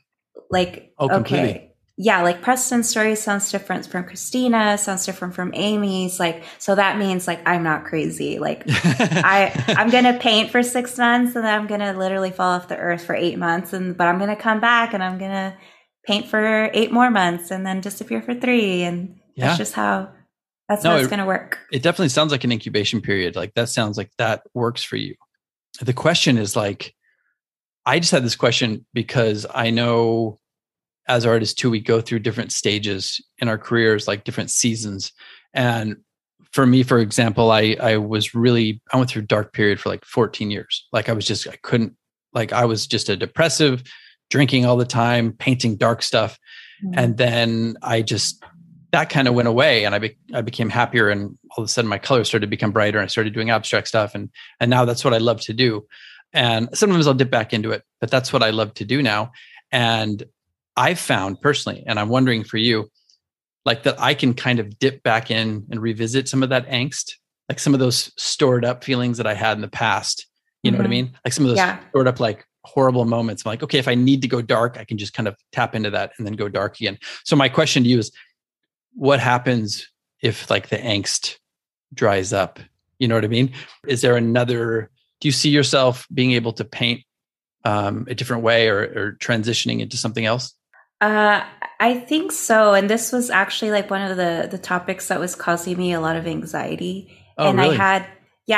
Like, okay. Yeah, like Preston's story sounds different from Christina, sounds different from Amy's. Like, so that means like I'm not crazy. Like I'm gonna paint for 6 months and then I'm gonna literally fall off the earth for 8 months, but I'm gonna come back and I'm gonna paint for 8 more months and then disappear for 3. And that's just how it's gonna work. It definitely sounds like an incubation period. Like that sounds like that works for you. The question is like, I just had this question because I know, as artists too, we go through different stages in our careers, like different seasons. And for me, for example, I went through a dark period for like 14 years. Like I was just a depressive, drinking all the time, painting dark stuff. Mm-hmm. And then that kind of went away and I became happier. And all of a sudden my colors started to become brighter and I started doing abstract stuff. And now that's what I love to do. And sometimes I'll dip back into it, but that's what I love to do now. And I've found personally, and I'm wondering for you, like that I can kind of dip back in and revisit some of that angst, like some of those stored up feelings that I had in the past. You know what I mean? Like some of those stored up, like horrible moments. I'm like, okay, if I need to go dark, I can just kind of tap into that and then go dark again. So my question to you is, what happens if like the angst dries up? You know what I mean? Is there another, do you see yourself being able to paint a different way or transitioning into something else? I think so. And this was actually like one of the topics that was causing me a lot of anxiety. Oh, and really? I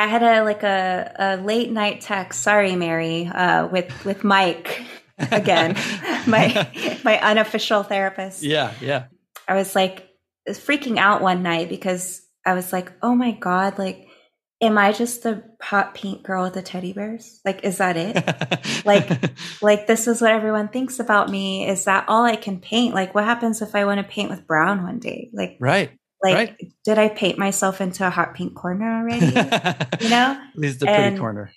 had a late night text. Sorry, Mary, with Mike again, my unofficial therapist. Yeah. Yeah. I was like freaking out one night because I was like, oh my God, like, am I just the hot pink girl with the teddy bears? Like, is that it? like this is what everyone thinks about me. Is that all I can paint? Like, what happens if I want to paint with brown one day? Like, right. Like, right. Did I paint myself into a hot pink corner already? You know? At least the pretty corner.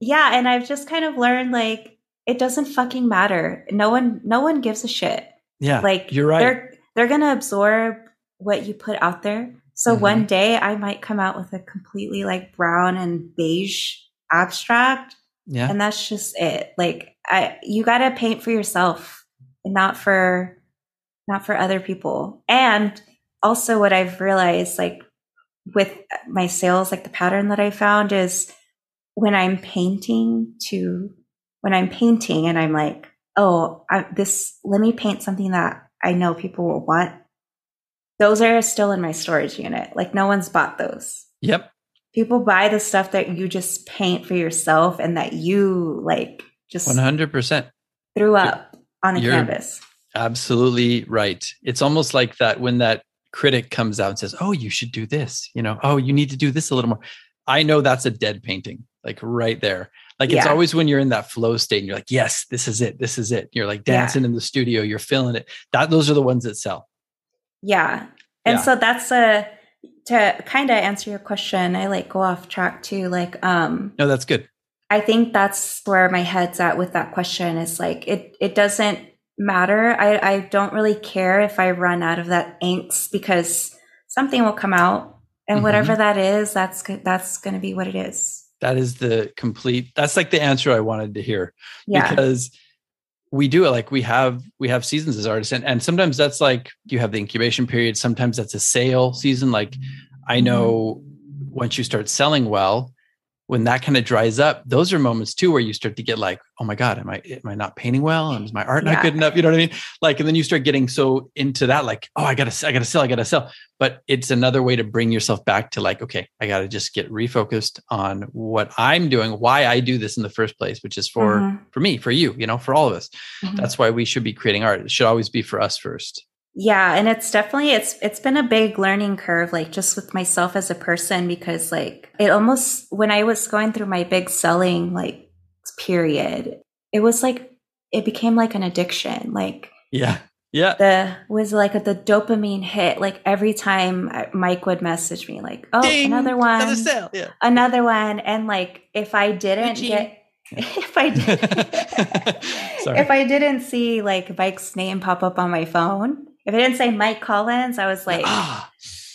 Yeah. And I've just kind of learned, like, it doesn't fucking matter. No one gives a shit. Yeah. Like, you're right. They're going to absorb what you put out there. So one day I might come out with a completely like brown and beige abstract. Yeah. And that's just it. Like, you got to paint for yourself and not for other people. And also what I've realized, like with my sales, like the pattern that I found is when I'm painting and I'm like, oh, let me paint something that I know people will want. Those are still in my storage unit. Like, no one's bought those. Yep. People buy the stuff that you just paint for yourself and that you like just 100% threw up on a canvas. Absolutely right. It's almost like that when that critic comes out and says, oh, you should do this, you know, oh, you need to do this a little more. I know that's a dead painting, like right there. Like, it's always when you're in that flow state and you're like, yes, this is it. This is it. You're like dancing in the studio, you're feeling it. Those are the ones that sell. Yeah. And so that's to kind of answer your question, I like go off track too. Like, no, that's good. I think that's where my head's at with that question is like, it doesn't matter. I don't really care if I run out of that angst because something will come out and whatever that is, that's going to be what it is. That is that's like the answer I wanted to hear because we do it. Like we have seasons as artists. And sometimes that's like, you have the incubation period. Sometimes that's a sale season. Like I know once you start selling well, when that kind of dries up, those are moments too, where you start to get like, oh my God, am I not painting well? And is my art not good enough? You know what I mean? Like, and then you start getting so into that, like, oh, I gotta sell. But it's another way to bring yourself back to like, okay, I got to just get refocused on what I'm doing, why I do this in the first place, which is for me, for you, you know, for all of us. Mm-hmm. That's why we should be creating art. It should always be for us first. Yeah. And it's definitely, it's been a big learning curve, like just with myself as a person, because like it almost, when I was going through my big selling like period, it was like, it became like an addiction. Like, yeah. Yeah, was like the dopamine hit. Like every time Mike would message me, like, "Oh, ding, another one, another sale, yeah. Another one," and like if I didn't Gucci. If I didn't see like Mike's name pop up on my phone, if it didn't say Mike Collins, I was like,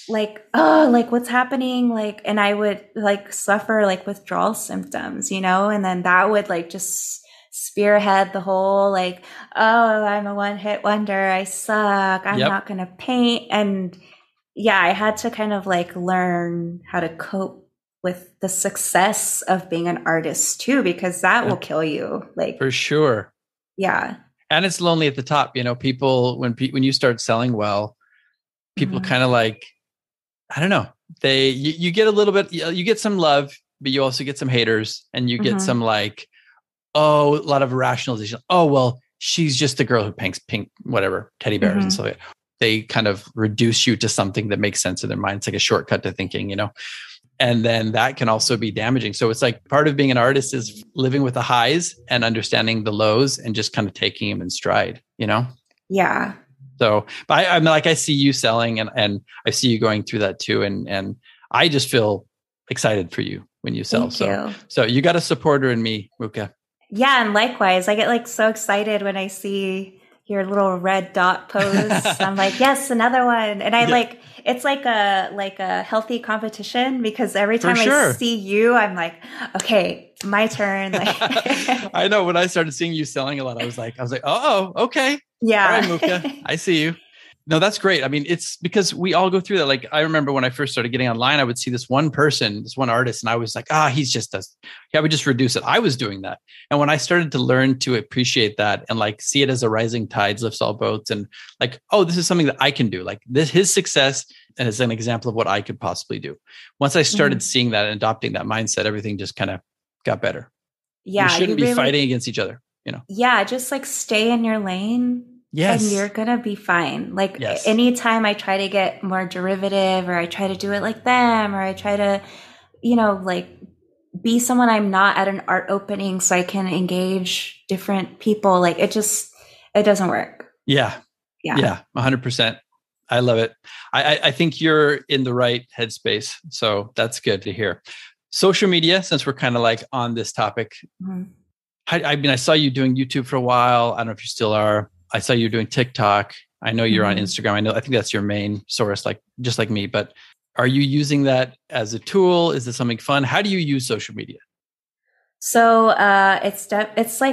like, oh, like what's happening? Like, and I would like suffer like withdrawal symptoms, you know, and then that would like just spearhead the whole like, oh, I'm a one-hit wonder, I suck, I'm not gonna paint. And yeah, I had to kind of like learn how to cope with the success of being an artist too, because that will kill you, like, for sure. Yeah. And it's lonely at the top, you know. People when you start selling well, people kind of like, I don't know, you get a little bit, you get some love, but you also get some haters, and you get some like, oh, a lot of rationalization. Oh, well, she's just the girl who paints pink, whatever, teddy bears and stuff like that. They kind of reduce you to something that makes sense in their mind. It's like a shortcut to thinking, you know, and then that can also be damaging. So it's like part of being an artist is living with the highs and understanding the lows and just kind of taking them in stride, you know? Yeah. So, but I'm like, I see you selling and I see you going through that too. And I just feel excited for you when you sell. So you got a supporter in me, Muka. Yeah. And likewise, I get like so excited when I see your little red dot pose. I'm like, yes, another one. And I like, it's like a healthy competition, because every time I see you, I'm like, okay, my turn. Like, I know when I started seeing you selling a lot, I was like, oh, okay. Yeah. All right, Muka, I see you. No, that's great. I mean, it's because we all go through that. Like, I remember when I first started getting online, I would see this one person, this one artist, and I was like, he's just us. Yeah, we just reduce it. I was doing that. And when I started to learn to appreciate that and like see it as a rising tide lifts all boats, and like, oh, this is something that I can do. Like this, his success is an example of what I could possibly do. Once I started seeing that and adopting that mindset, everything just kind of got better. Yeah. We shouldn't be fighting against each other, you know? Yeah. Just like stay in your lane. Yes. And you're going to be fine. Like anytime I try to get more derivative, or I try to do it like them, or I try to, you know, like be someone I'm not at an art opening so I can engage different people. Like it doesn't work. Yeah. Yeah. Yeah. 100%. I love it. I think you're in the right headspace. So that's good to hear. Social media, since we're kind of like on this topic. Mm-hmm. I mean, I saw you doing YouTube for a while. I don't know if you still are. I saw you doing TikTok. I know you're on Instagram. I think that's your main source, like just like me, but are you using that as a tool? Is this something fun? How do you use social media? So it's definitely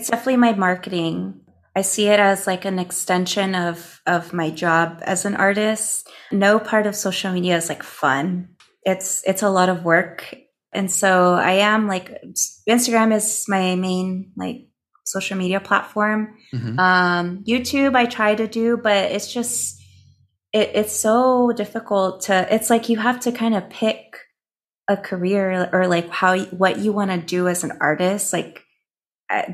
my marketing. I see it as like an extension of my job as an artist. No part of social media is like fun. It's a lot of work. And so I am like, Instagram is my main like social media platform. YouTube, I try to do, but it's just, it's so difficult to, it's like, you have to kind of pick a career or like what you want to do as an artist. Like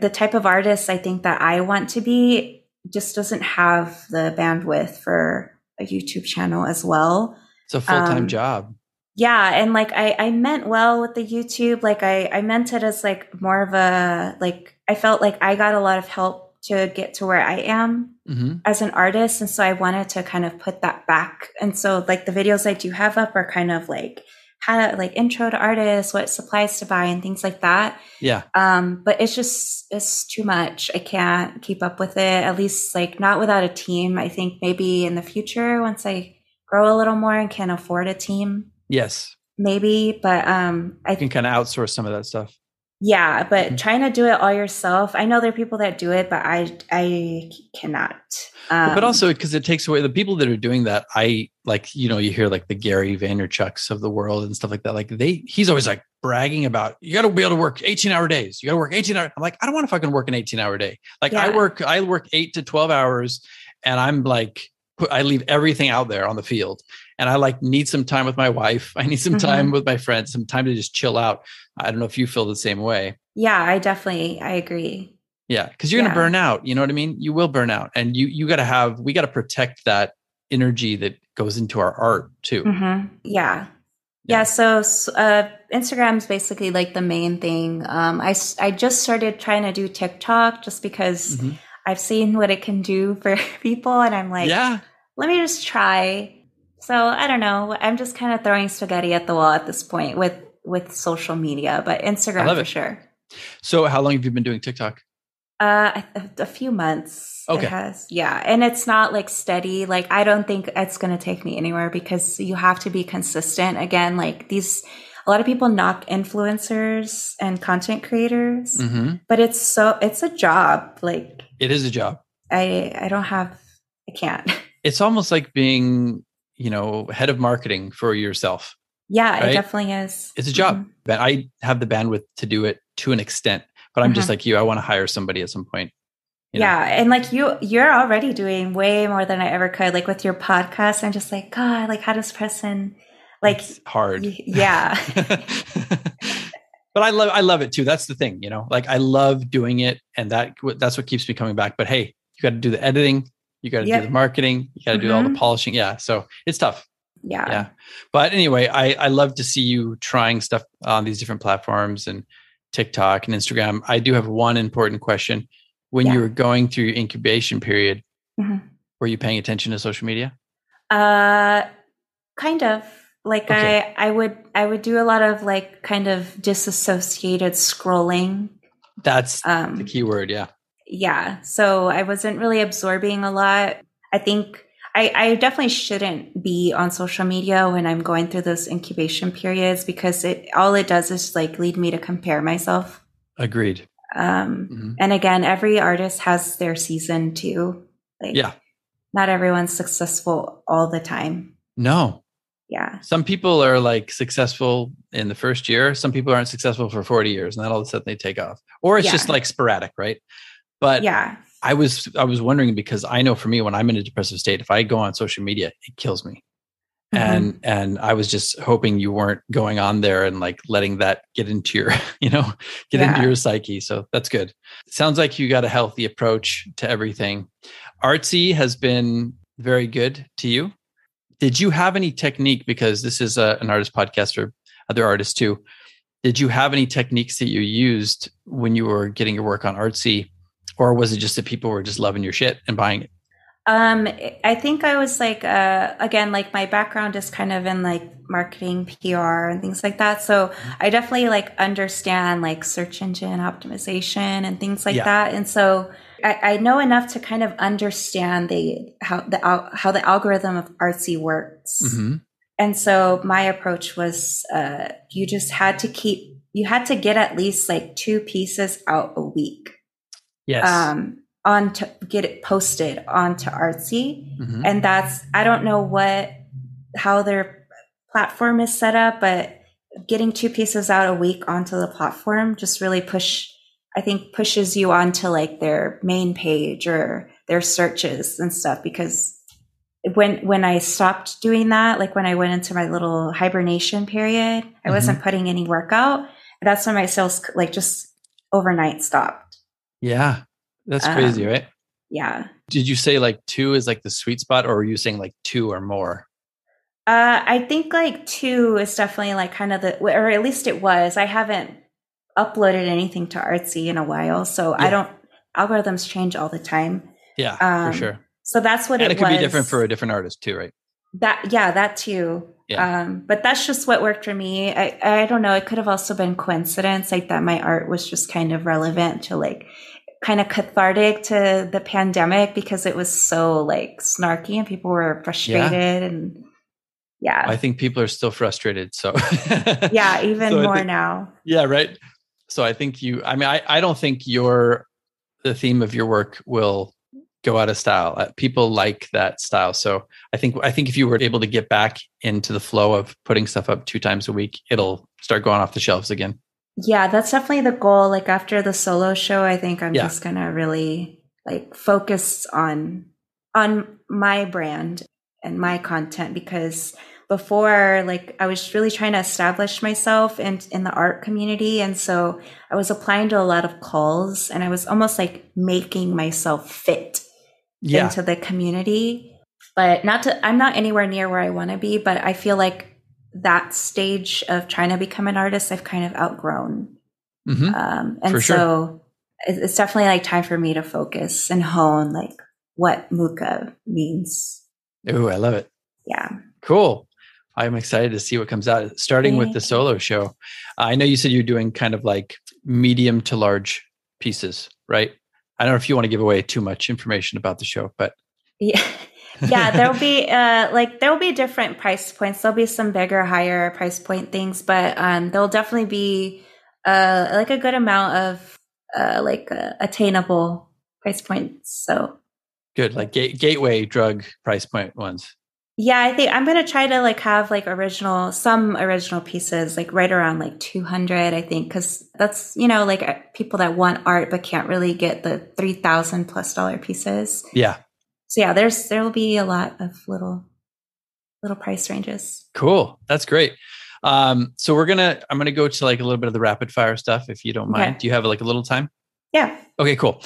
the type of artist I think that I want to be just doesn't have the bandwidth for a YouTube channel as well. It's a full-time job. Yeah. And like, I meant well with the YouTube, like I meant it as like more of a, like, I felt like I got a lot of help to get to where I am as an artist. And so I wanted to kind of put that back. And so like the videos I do have up are kind of like how to like intro to artists, what supplies to buy and things like that. Yeah. But it's just, it's too much. I can't keep up with it, at least like not without a team. I think maybe in the future, once I grow a little more and can afford a team. Yes. Maybe. But I think you can kind of outsource some of that stuff. Yeah, but trying to do it all yourself. I know there are people that do it, but I cannot. But also because it takes away the people that are doing that. I like, you know, you hear like the Gary Vaynerchuk's of the world and stuff like that. Like he's always like bragging about, you got to be able to work 18-hour days. You got to work 18 hours. I'm like, I don't want to fucking work an 18-hour day. Like I work 8 to 12 hours, and I'm like, I leave everything out there on the field. And I like need some time with my wife. I need some time with my friends, some time to just chill out. I don't know if you feel the same way. Yeah, I agree. Yeah. Cause you're going to burn out. You know what I mean? You will burn out, and we got to protect that energy that goes into our art too. Yeah. So Instagram is basically like the main thing. I just started trying to do TikTok just because I've seen what it can do for people. And I'm like, let me just try. So I don't know. I'm just kind of throwing spaghetti at the wall at this point with social media, but Instagram for sure. So how long have you been doing TikTok? A few months. Okay. It has. Yeah. And it's not like steady. Like I don't think it's going to take me anywhere because you have to be consistent. Again, like a lot of people knock influencers and content creators, but it's a job. Like it is a job. I can't. It's almost like being, you know, head of marketing for yourself. Yeah, right? It definitely is. It's a job. But I have the bandwidth to do it to an extent, but I'm just like you. I want to hire somebody at some point. You know? And like you're already doing way more than I ever could. Like with your podcast, I'm just like, God, like how does Preston, like it's hard. Yeah. But I love it too. That's the thing, you know, like I love doing it, and that's what keeps me coming back. But hey, you got to do the editing. You got to do the marketing. You got to do all the polishing. Yeah. So it's tough. Yeah. Yeah. But anyway, I love to see you trying stuff on these different platforms and TikTok and Instagram. I do have one important question. When you were going through your incubation period, were you paying attention to social media? Kind of. Like I would do a lot of like kind of disassociated scrolling. That's the key word. Yeah. yeah, so I wasn't really absorbing a lot. I think I definitely shouldn't be on social media when I'm going through those incubation periods, because all it does is like lead me to compare myself. Agreed. And again, every artist has their season too. Like, yeah, not everyone's successful all the time. No. Yeah. Some people are like successful in the first year. Some people aren't successful for 40 years, and then all of a sudden they take off, or it's just like sporadic. Right. But yeah, I was wondering, because I know for me, when I'm in a depressive state, if I go on social media, it kills me. And I was just hoping you weren't going on there and like letting that get into your, into your psyche. So that's good. It sounds like you got a healthy approach to everything. Artsy has been very good to you. Did you have any technique, because this is an artist podcast for other artists too. Did you have any techniques that you used when you were getting your work on Artsy, or was it just that people were just loving your shit and buying it? I think I was like, again, like my background is kind of in like marketing, PR and things like that. So I definitely like understand like search engine optimization and things like that. And so I know enough to kind of understand how the algorithm of Artsy works. And so my approach was, you had to get at least like 2 pieces out a week. Yes. On to get it posted onto Artsy. And that's, I don't know how their platform is set up, but getting 2 pieces out a week onto the platform just really pushes you onto like their main page or their searches and stuff. Because when I stopped doing that, like when I went into my little hibernation period, I wasn't putting any work out. That's when my sales like just overnight stopped. Yeah. That's crazy, right? Yeah. Did you say like 2 is like the sweet spot, or were you saying like 2 or more? I think like 2 is definitely like kind of or at least it was. I haven't uploaded anything to Artsy in a while, so yeah. Algorithms change all the time. Yeah, for sure. So that's what it was. And it could be different for a different artist too, right? That too. Yeah. But that's just what worked for me. I don't know. It could have also been coincidence, like that my art was just kind of relevant to like, kind of cathartic to the pandemic, because it was so like snarky and people were frustrated and I think people are still frustrated. So now. Yeah. Right. So I think I don't think the theme of your work will go out of style. People like that style. So I think if you were able to get back into the flow of putting stuff up 2 times a week, it'll start going off the shelves again. Yeah, that's definitely the goal. Like after the solo show, I think I'm just going to really like focus on my brand and my content, because before, like I was really trying to establish myself in the art community. And so I was applying to a lot of calls, and I was almost like making myself fit into the community, but I'm not anywhere near where I want to be, but I feel like that stage of trying to become an artist, I've kind of outgrown. So it's definitely like time for me to focus and hone like what Muka means. Oh, I love it. Yeah. Cool. I'm excited to see what comes out, starting with the solo show. I know you said you're doing kind of like medium to large pieces, right? I don't know if you want to give away too much information about the show, but yeah. Yeah, there'll be different price points. There'll be some bigger, higher price point things, but there'll definitely be like a good amount of attainable price points. So good, like gateway drug price point ones. Yeah, I think I'm gonna try to like have like original pieces like right around like 200, I think, because that's like people that want art but can't really get the $3,000+ pieces. Yeah. So yeah, there'll be a lot of little price ranges. Cool. That's great. So I'm going to go to like a little bit of the rapid fire stuff, if you don't mind. Okay. Do you have like a little time? Yeah. Okay, cool.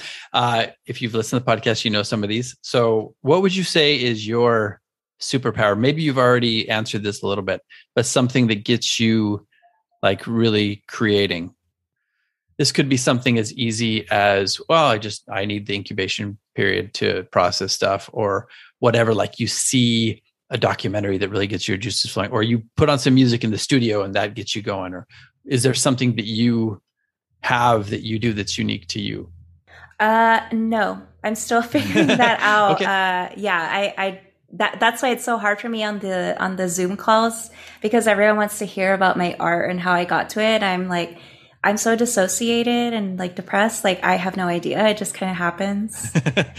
If you've listened to the podcast, you know some of these. So what would you say is your superpower? Maybe you've already answered this a little bit, but something that gets you like really creating. This could be something as easy as, well, I need the incubation period to process stuff, or whatever. Like you see a documentary that really gets your juices flowing, or you put on some music in the studio and that gets you going. Or is there something that you have that you do that's unique to you? No, I'm still figuring that out. Okay. That's why it's so hard for me on the Zoom calls, because everyone wants to hear about my art and how I got to it. I'm like, I'm so dissociated and like depressed. Like I have no idea. It just kind of happens.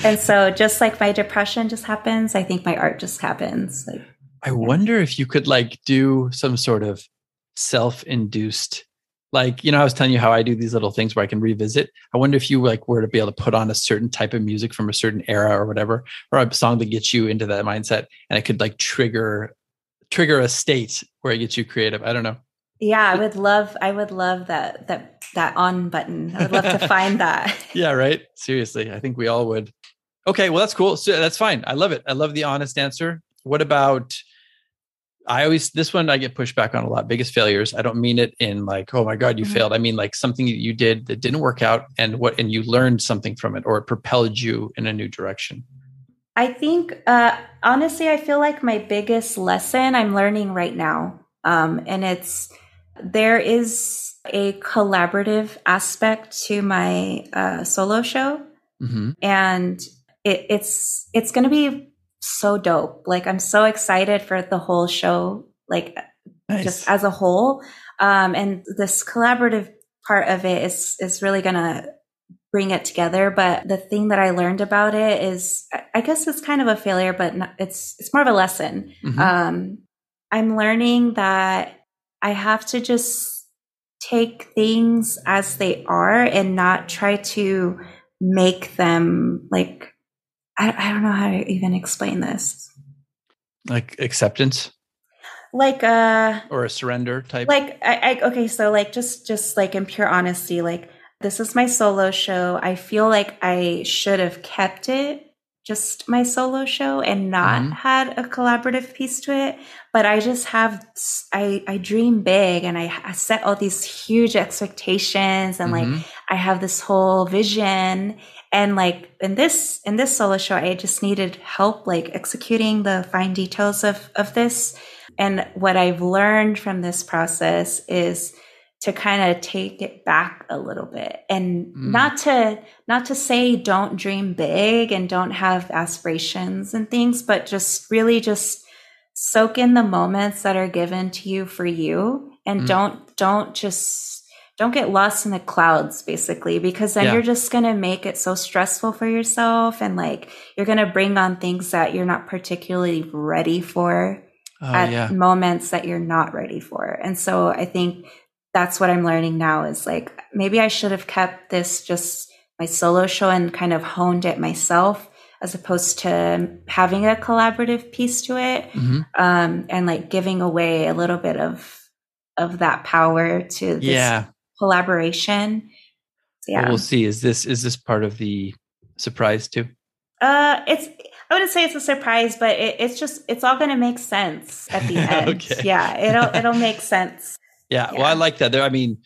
And so just like my depression just happens, I think my art just happens. Like, I wonder if you could like do some sort of self-induced, like, you know, I was telling you how I do these little things where I can revisit. I wonder if you like were to be able to put on a certain type of music from a certain era or whatever, or a song that gets you into that mindset, and it could like trigger a state where it gets you creative. I don't know. Yeah, I would love that on button. I would love to find that. Yeah, right. Seriously. I think we all would. Okay, well, that's cool. So that's fine. I love it. I love the honest answer. What about, this one I get pushed back on a lot. Biggest failures. I don't mean it in like, oh my God, you failed. I mean like something that you did that didn't work out and you learned something from it, or it propelled you in a new direction. I think, honestly, I feel like my biggest lesson I'm learning right now. And there is a collaborative aspect to my solo show, and it's going to be so dope. Like I'm so excited for the whole show, like nice. Just as a whole. And this collaborative part of it is really going to bring it together. But the thing that I learned about it is, I guess it's kind of a failure, but not, it's more of a lesson. I'm learning that I have to just take things as they are and not try to make them like, I don't know how to even explain this. Like acceptance? Like or a surrender type? Like, so like just like in pure honesty, like this is my solo show. I feel like I should have kept it just my solo show and not had a collaborative piece to it. But I just have, I dream big and I set all these huge expectations and like, I have this whole vision. And like in this solo show, I just needed help, like executing the fine details of this. And what I've learned from this process is to kind of take it back a little bit and not to say don't dream big and don't have aspirations and things, but just really just soak in the moments that are given to you for you. And don't get lost in the clouds, basically, because then you're just going to make it so stressful for yourself. And like, you're going to bring on things that you're not particularly ready for moments that you're not ready for. And so I think that's what I'm learning now is like, maybe I should have kept this just my solo show and kind of honed it myself as opposed to having a collaborative piece to it. And like giving away a little bit of that power to this collaboration. So, yeah. Well, we'll see. Is this part of the surprise too? I wouldn't say it's a surprise, but it's all going to make sense at the end. Okay. Yeah. It'll make sense. Yeah. Well, I like that. I mean,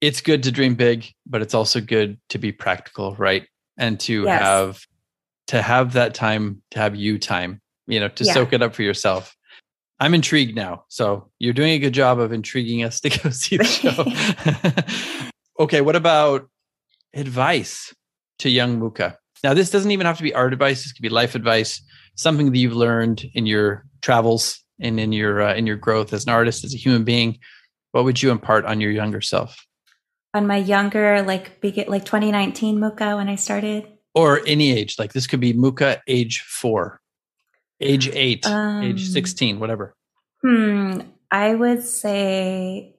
it's good to dream big, but it's also good to be practical, right? And to have that time, to have you time, you know, to soak it up for yourself. I'm intrigued now. So you're doing a good job of intriguing us to go see the show. Okay. What about advice to young Muka? Now, this doesn't even have to be art advice. This could be life advice, something that you've learned in your travels and in your growth as an artist, as a human being. What would you impart on your younger self? On my younger, like 2019 Muka when I started? Or any age. Like this could be Muka age 4, age 8, age 16, whatever. I would say,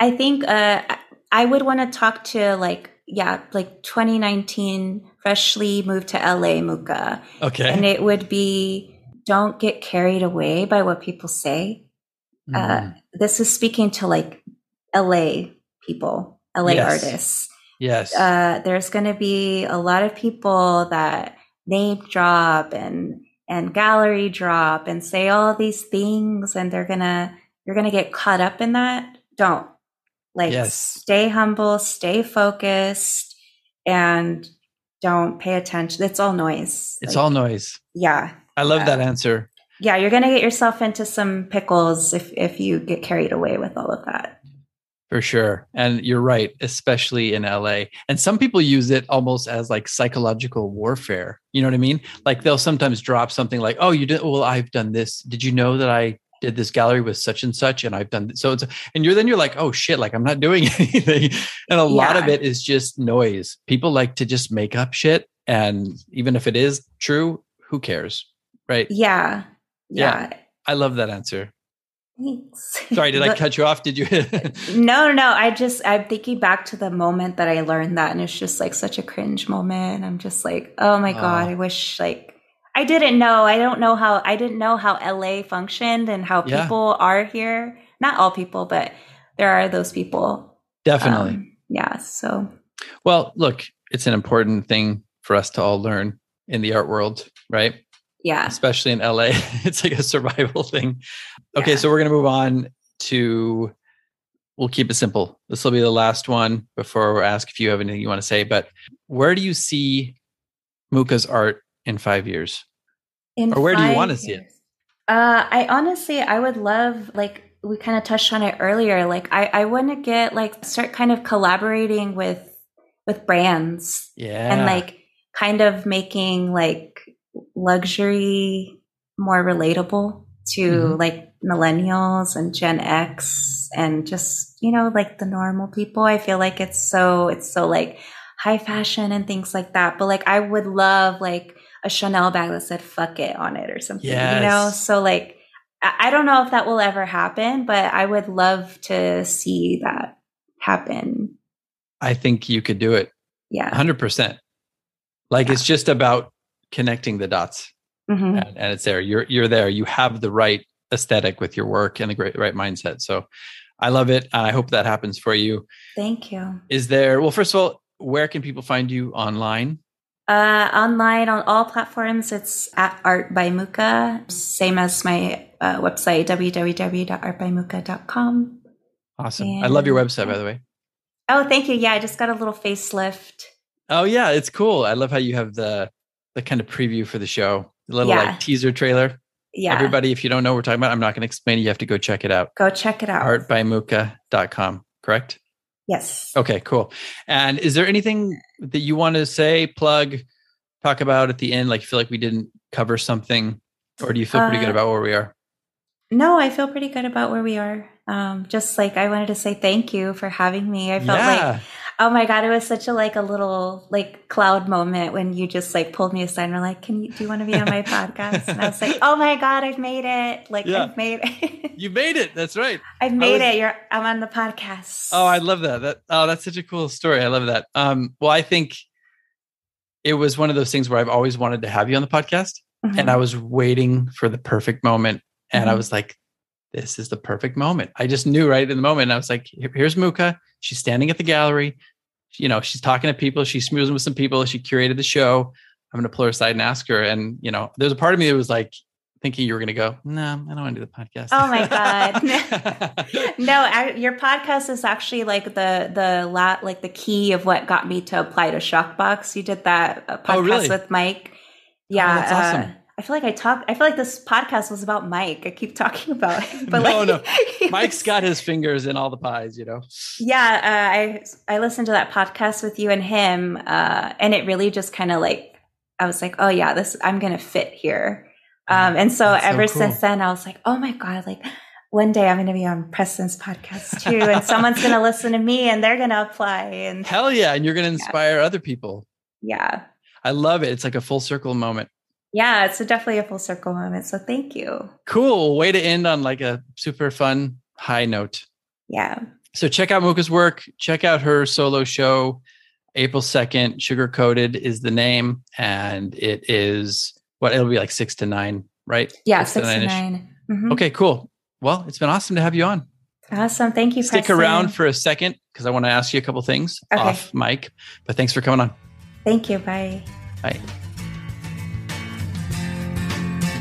I think I would want to talk to like 2019 freshly moved to LA Muka. Okay. And it would be, don't get carried away by what people say. This is speaking to like LA people, LA artists. Yes. There's going to be a lot of people that name drop and gallery drop and say all these things. And you're going to get caught up in that. Don't stay humble, stay focused, and don't pay attention. It's all noise. It's all noise. Yeah. I love that answer. Yeah, you're going to get yourself into some pickles if you get carried away with all of that. For sure. And you're right, especially in LA. And some people use it almost as like psychological warfare. You know what I mean? Like they'll sometimes drop something like, oh, you did. Well, I've done this. Did you know that I did this gallery with such and such? And I've done this. So it's, and you're, then you're like, oh shit, like I'm not doing anything. And a lot of it is just noise. People like to just make up shit. And even if it is true, who cares? Right. Yeah. Yeah. Yeah. I love that answer. Thanks. Sorry, did I cut you off? Did you? No. I'm thinking back to the moment that I learned that, and it's just like such a cringe moment. I'm just like, oh my God, I wish like I didn't know. I didn't know how LA functioned and how people are here. Not all people, but there are those people. Definitely. So. Well, look, it's an important thing for us to all learn in the art world, right? Yeah. Especially in LA. It's like a survival thing. Okay. Yeah. So we're going to move on to, we'll keep it simple. This will be the last one before we ask if you have anything you want to say, but where do you see Muka's art in 5 years? Or where do you want to see it? I would love, like we kind of touched on it earlier. Like I want to get like, start kind of collaborating with brands and like kind of making like, luxury more relatable to like millennials and Gen X and just, you know, like the normal people. I feel like it's so like high fashion and things like that. But like, I would love like a Chanel bag that said, fuck it on it or something, you know? So like, I don't know if that will ever happen, but I would love to see that happen. I think you could do it. Yeah. 100%. Like it's just about connecting the dots and it's there. You're there. You have the right aesthetic with your work and the right mindset. So I love it. And I hope that happens for you. Thank you. Well, first of all, where can people find you online? Online on all platforms. It's at Art by Muka, same as my website, www.artbymuka.com. Awesome. And I love your website, by the way. Oh, thank you. Yeah. I just got a little facelift. Oh yeah. It's cool. I love how you have the kind of preview for the show, a little like teaser trailer. Yeah. Everybody, if you don't know what we're talking about, I'm not going to explain it. You have to go check it out. Go check it out. Artbymuka.com, correct? Yes. Okay, cool. And is there anything that you want to say, plug, talk about at the end? Like, you feel like we didn't cover something, or do you feel pretty good about where we are? No, I feel pretty good about where we are. Just like, I wanted to say thank you for having me. I felt like, oh my God, it was such a, like a little like cloud moment when you just like pulled me aside and were like, do you want to be on my podcast? And I was like, oh my God, I've made it. Like I've made it. You made it. That's right. I've made it. I'm on the podcast. Oh, I love that. That's such a cool story. I love that. Well, I think it was one of those things where I've always wanted to have you on the podcast and I was waiting for the perfect moment. And I was like, this is the perfect moment. I just knew right in the moment. I was like, here's Muka. She's standing at the gallery. You know, she's talking to people. She's schmoozing with some people. She curated the show. I'm going to pull her aside and ask her. And, you know, there's a part of me that was like thinking you were going to go, no, I don't want to do the podcast. Oh my God. Your podcast is actually like the key of what got me to apply to ShockBoxx. You did that podcast with Mike. Yeah. Oh, that's awesome. I feel like this podcast was about Mike. I keep talking about him. But Mike's got his fingers in all the pies, you know? Yeah. I listened to that podcast with you and him. And it really just kind of like, I was like, oh yeah, I'm going to fit here. And so ever since then, I was like, oh my God, like one day I'm going to be on Preston's podcast too. And someone's going to listen to me and they're going to apply. And hell yeah. And you're going to inspire other people. Yeah. I love it. It's like a full circle moment. Yeah, it's definitely a full circle moment. So thank you. Cool. Way to end on like a super fun high note. Yeah. So check out Muka's work. Check out her solo show. April 2nd, Sugar Coated is the name. And it is it'll be like 6 to 9, right? Yeah, 6 to 9. Mm-hmm. Okay, cool. Well, it's been awesome to have you on. Awesome. Thank you, Preston. Stick around for a second because I want to ask you a couple things off mic. But thanks for coming on. Thank you. Bye. Bye.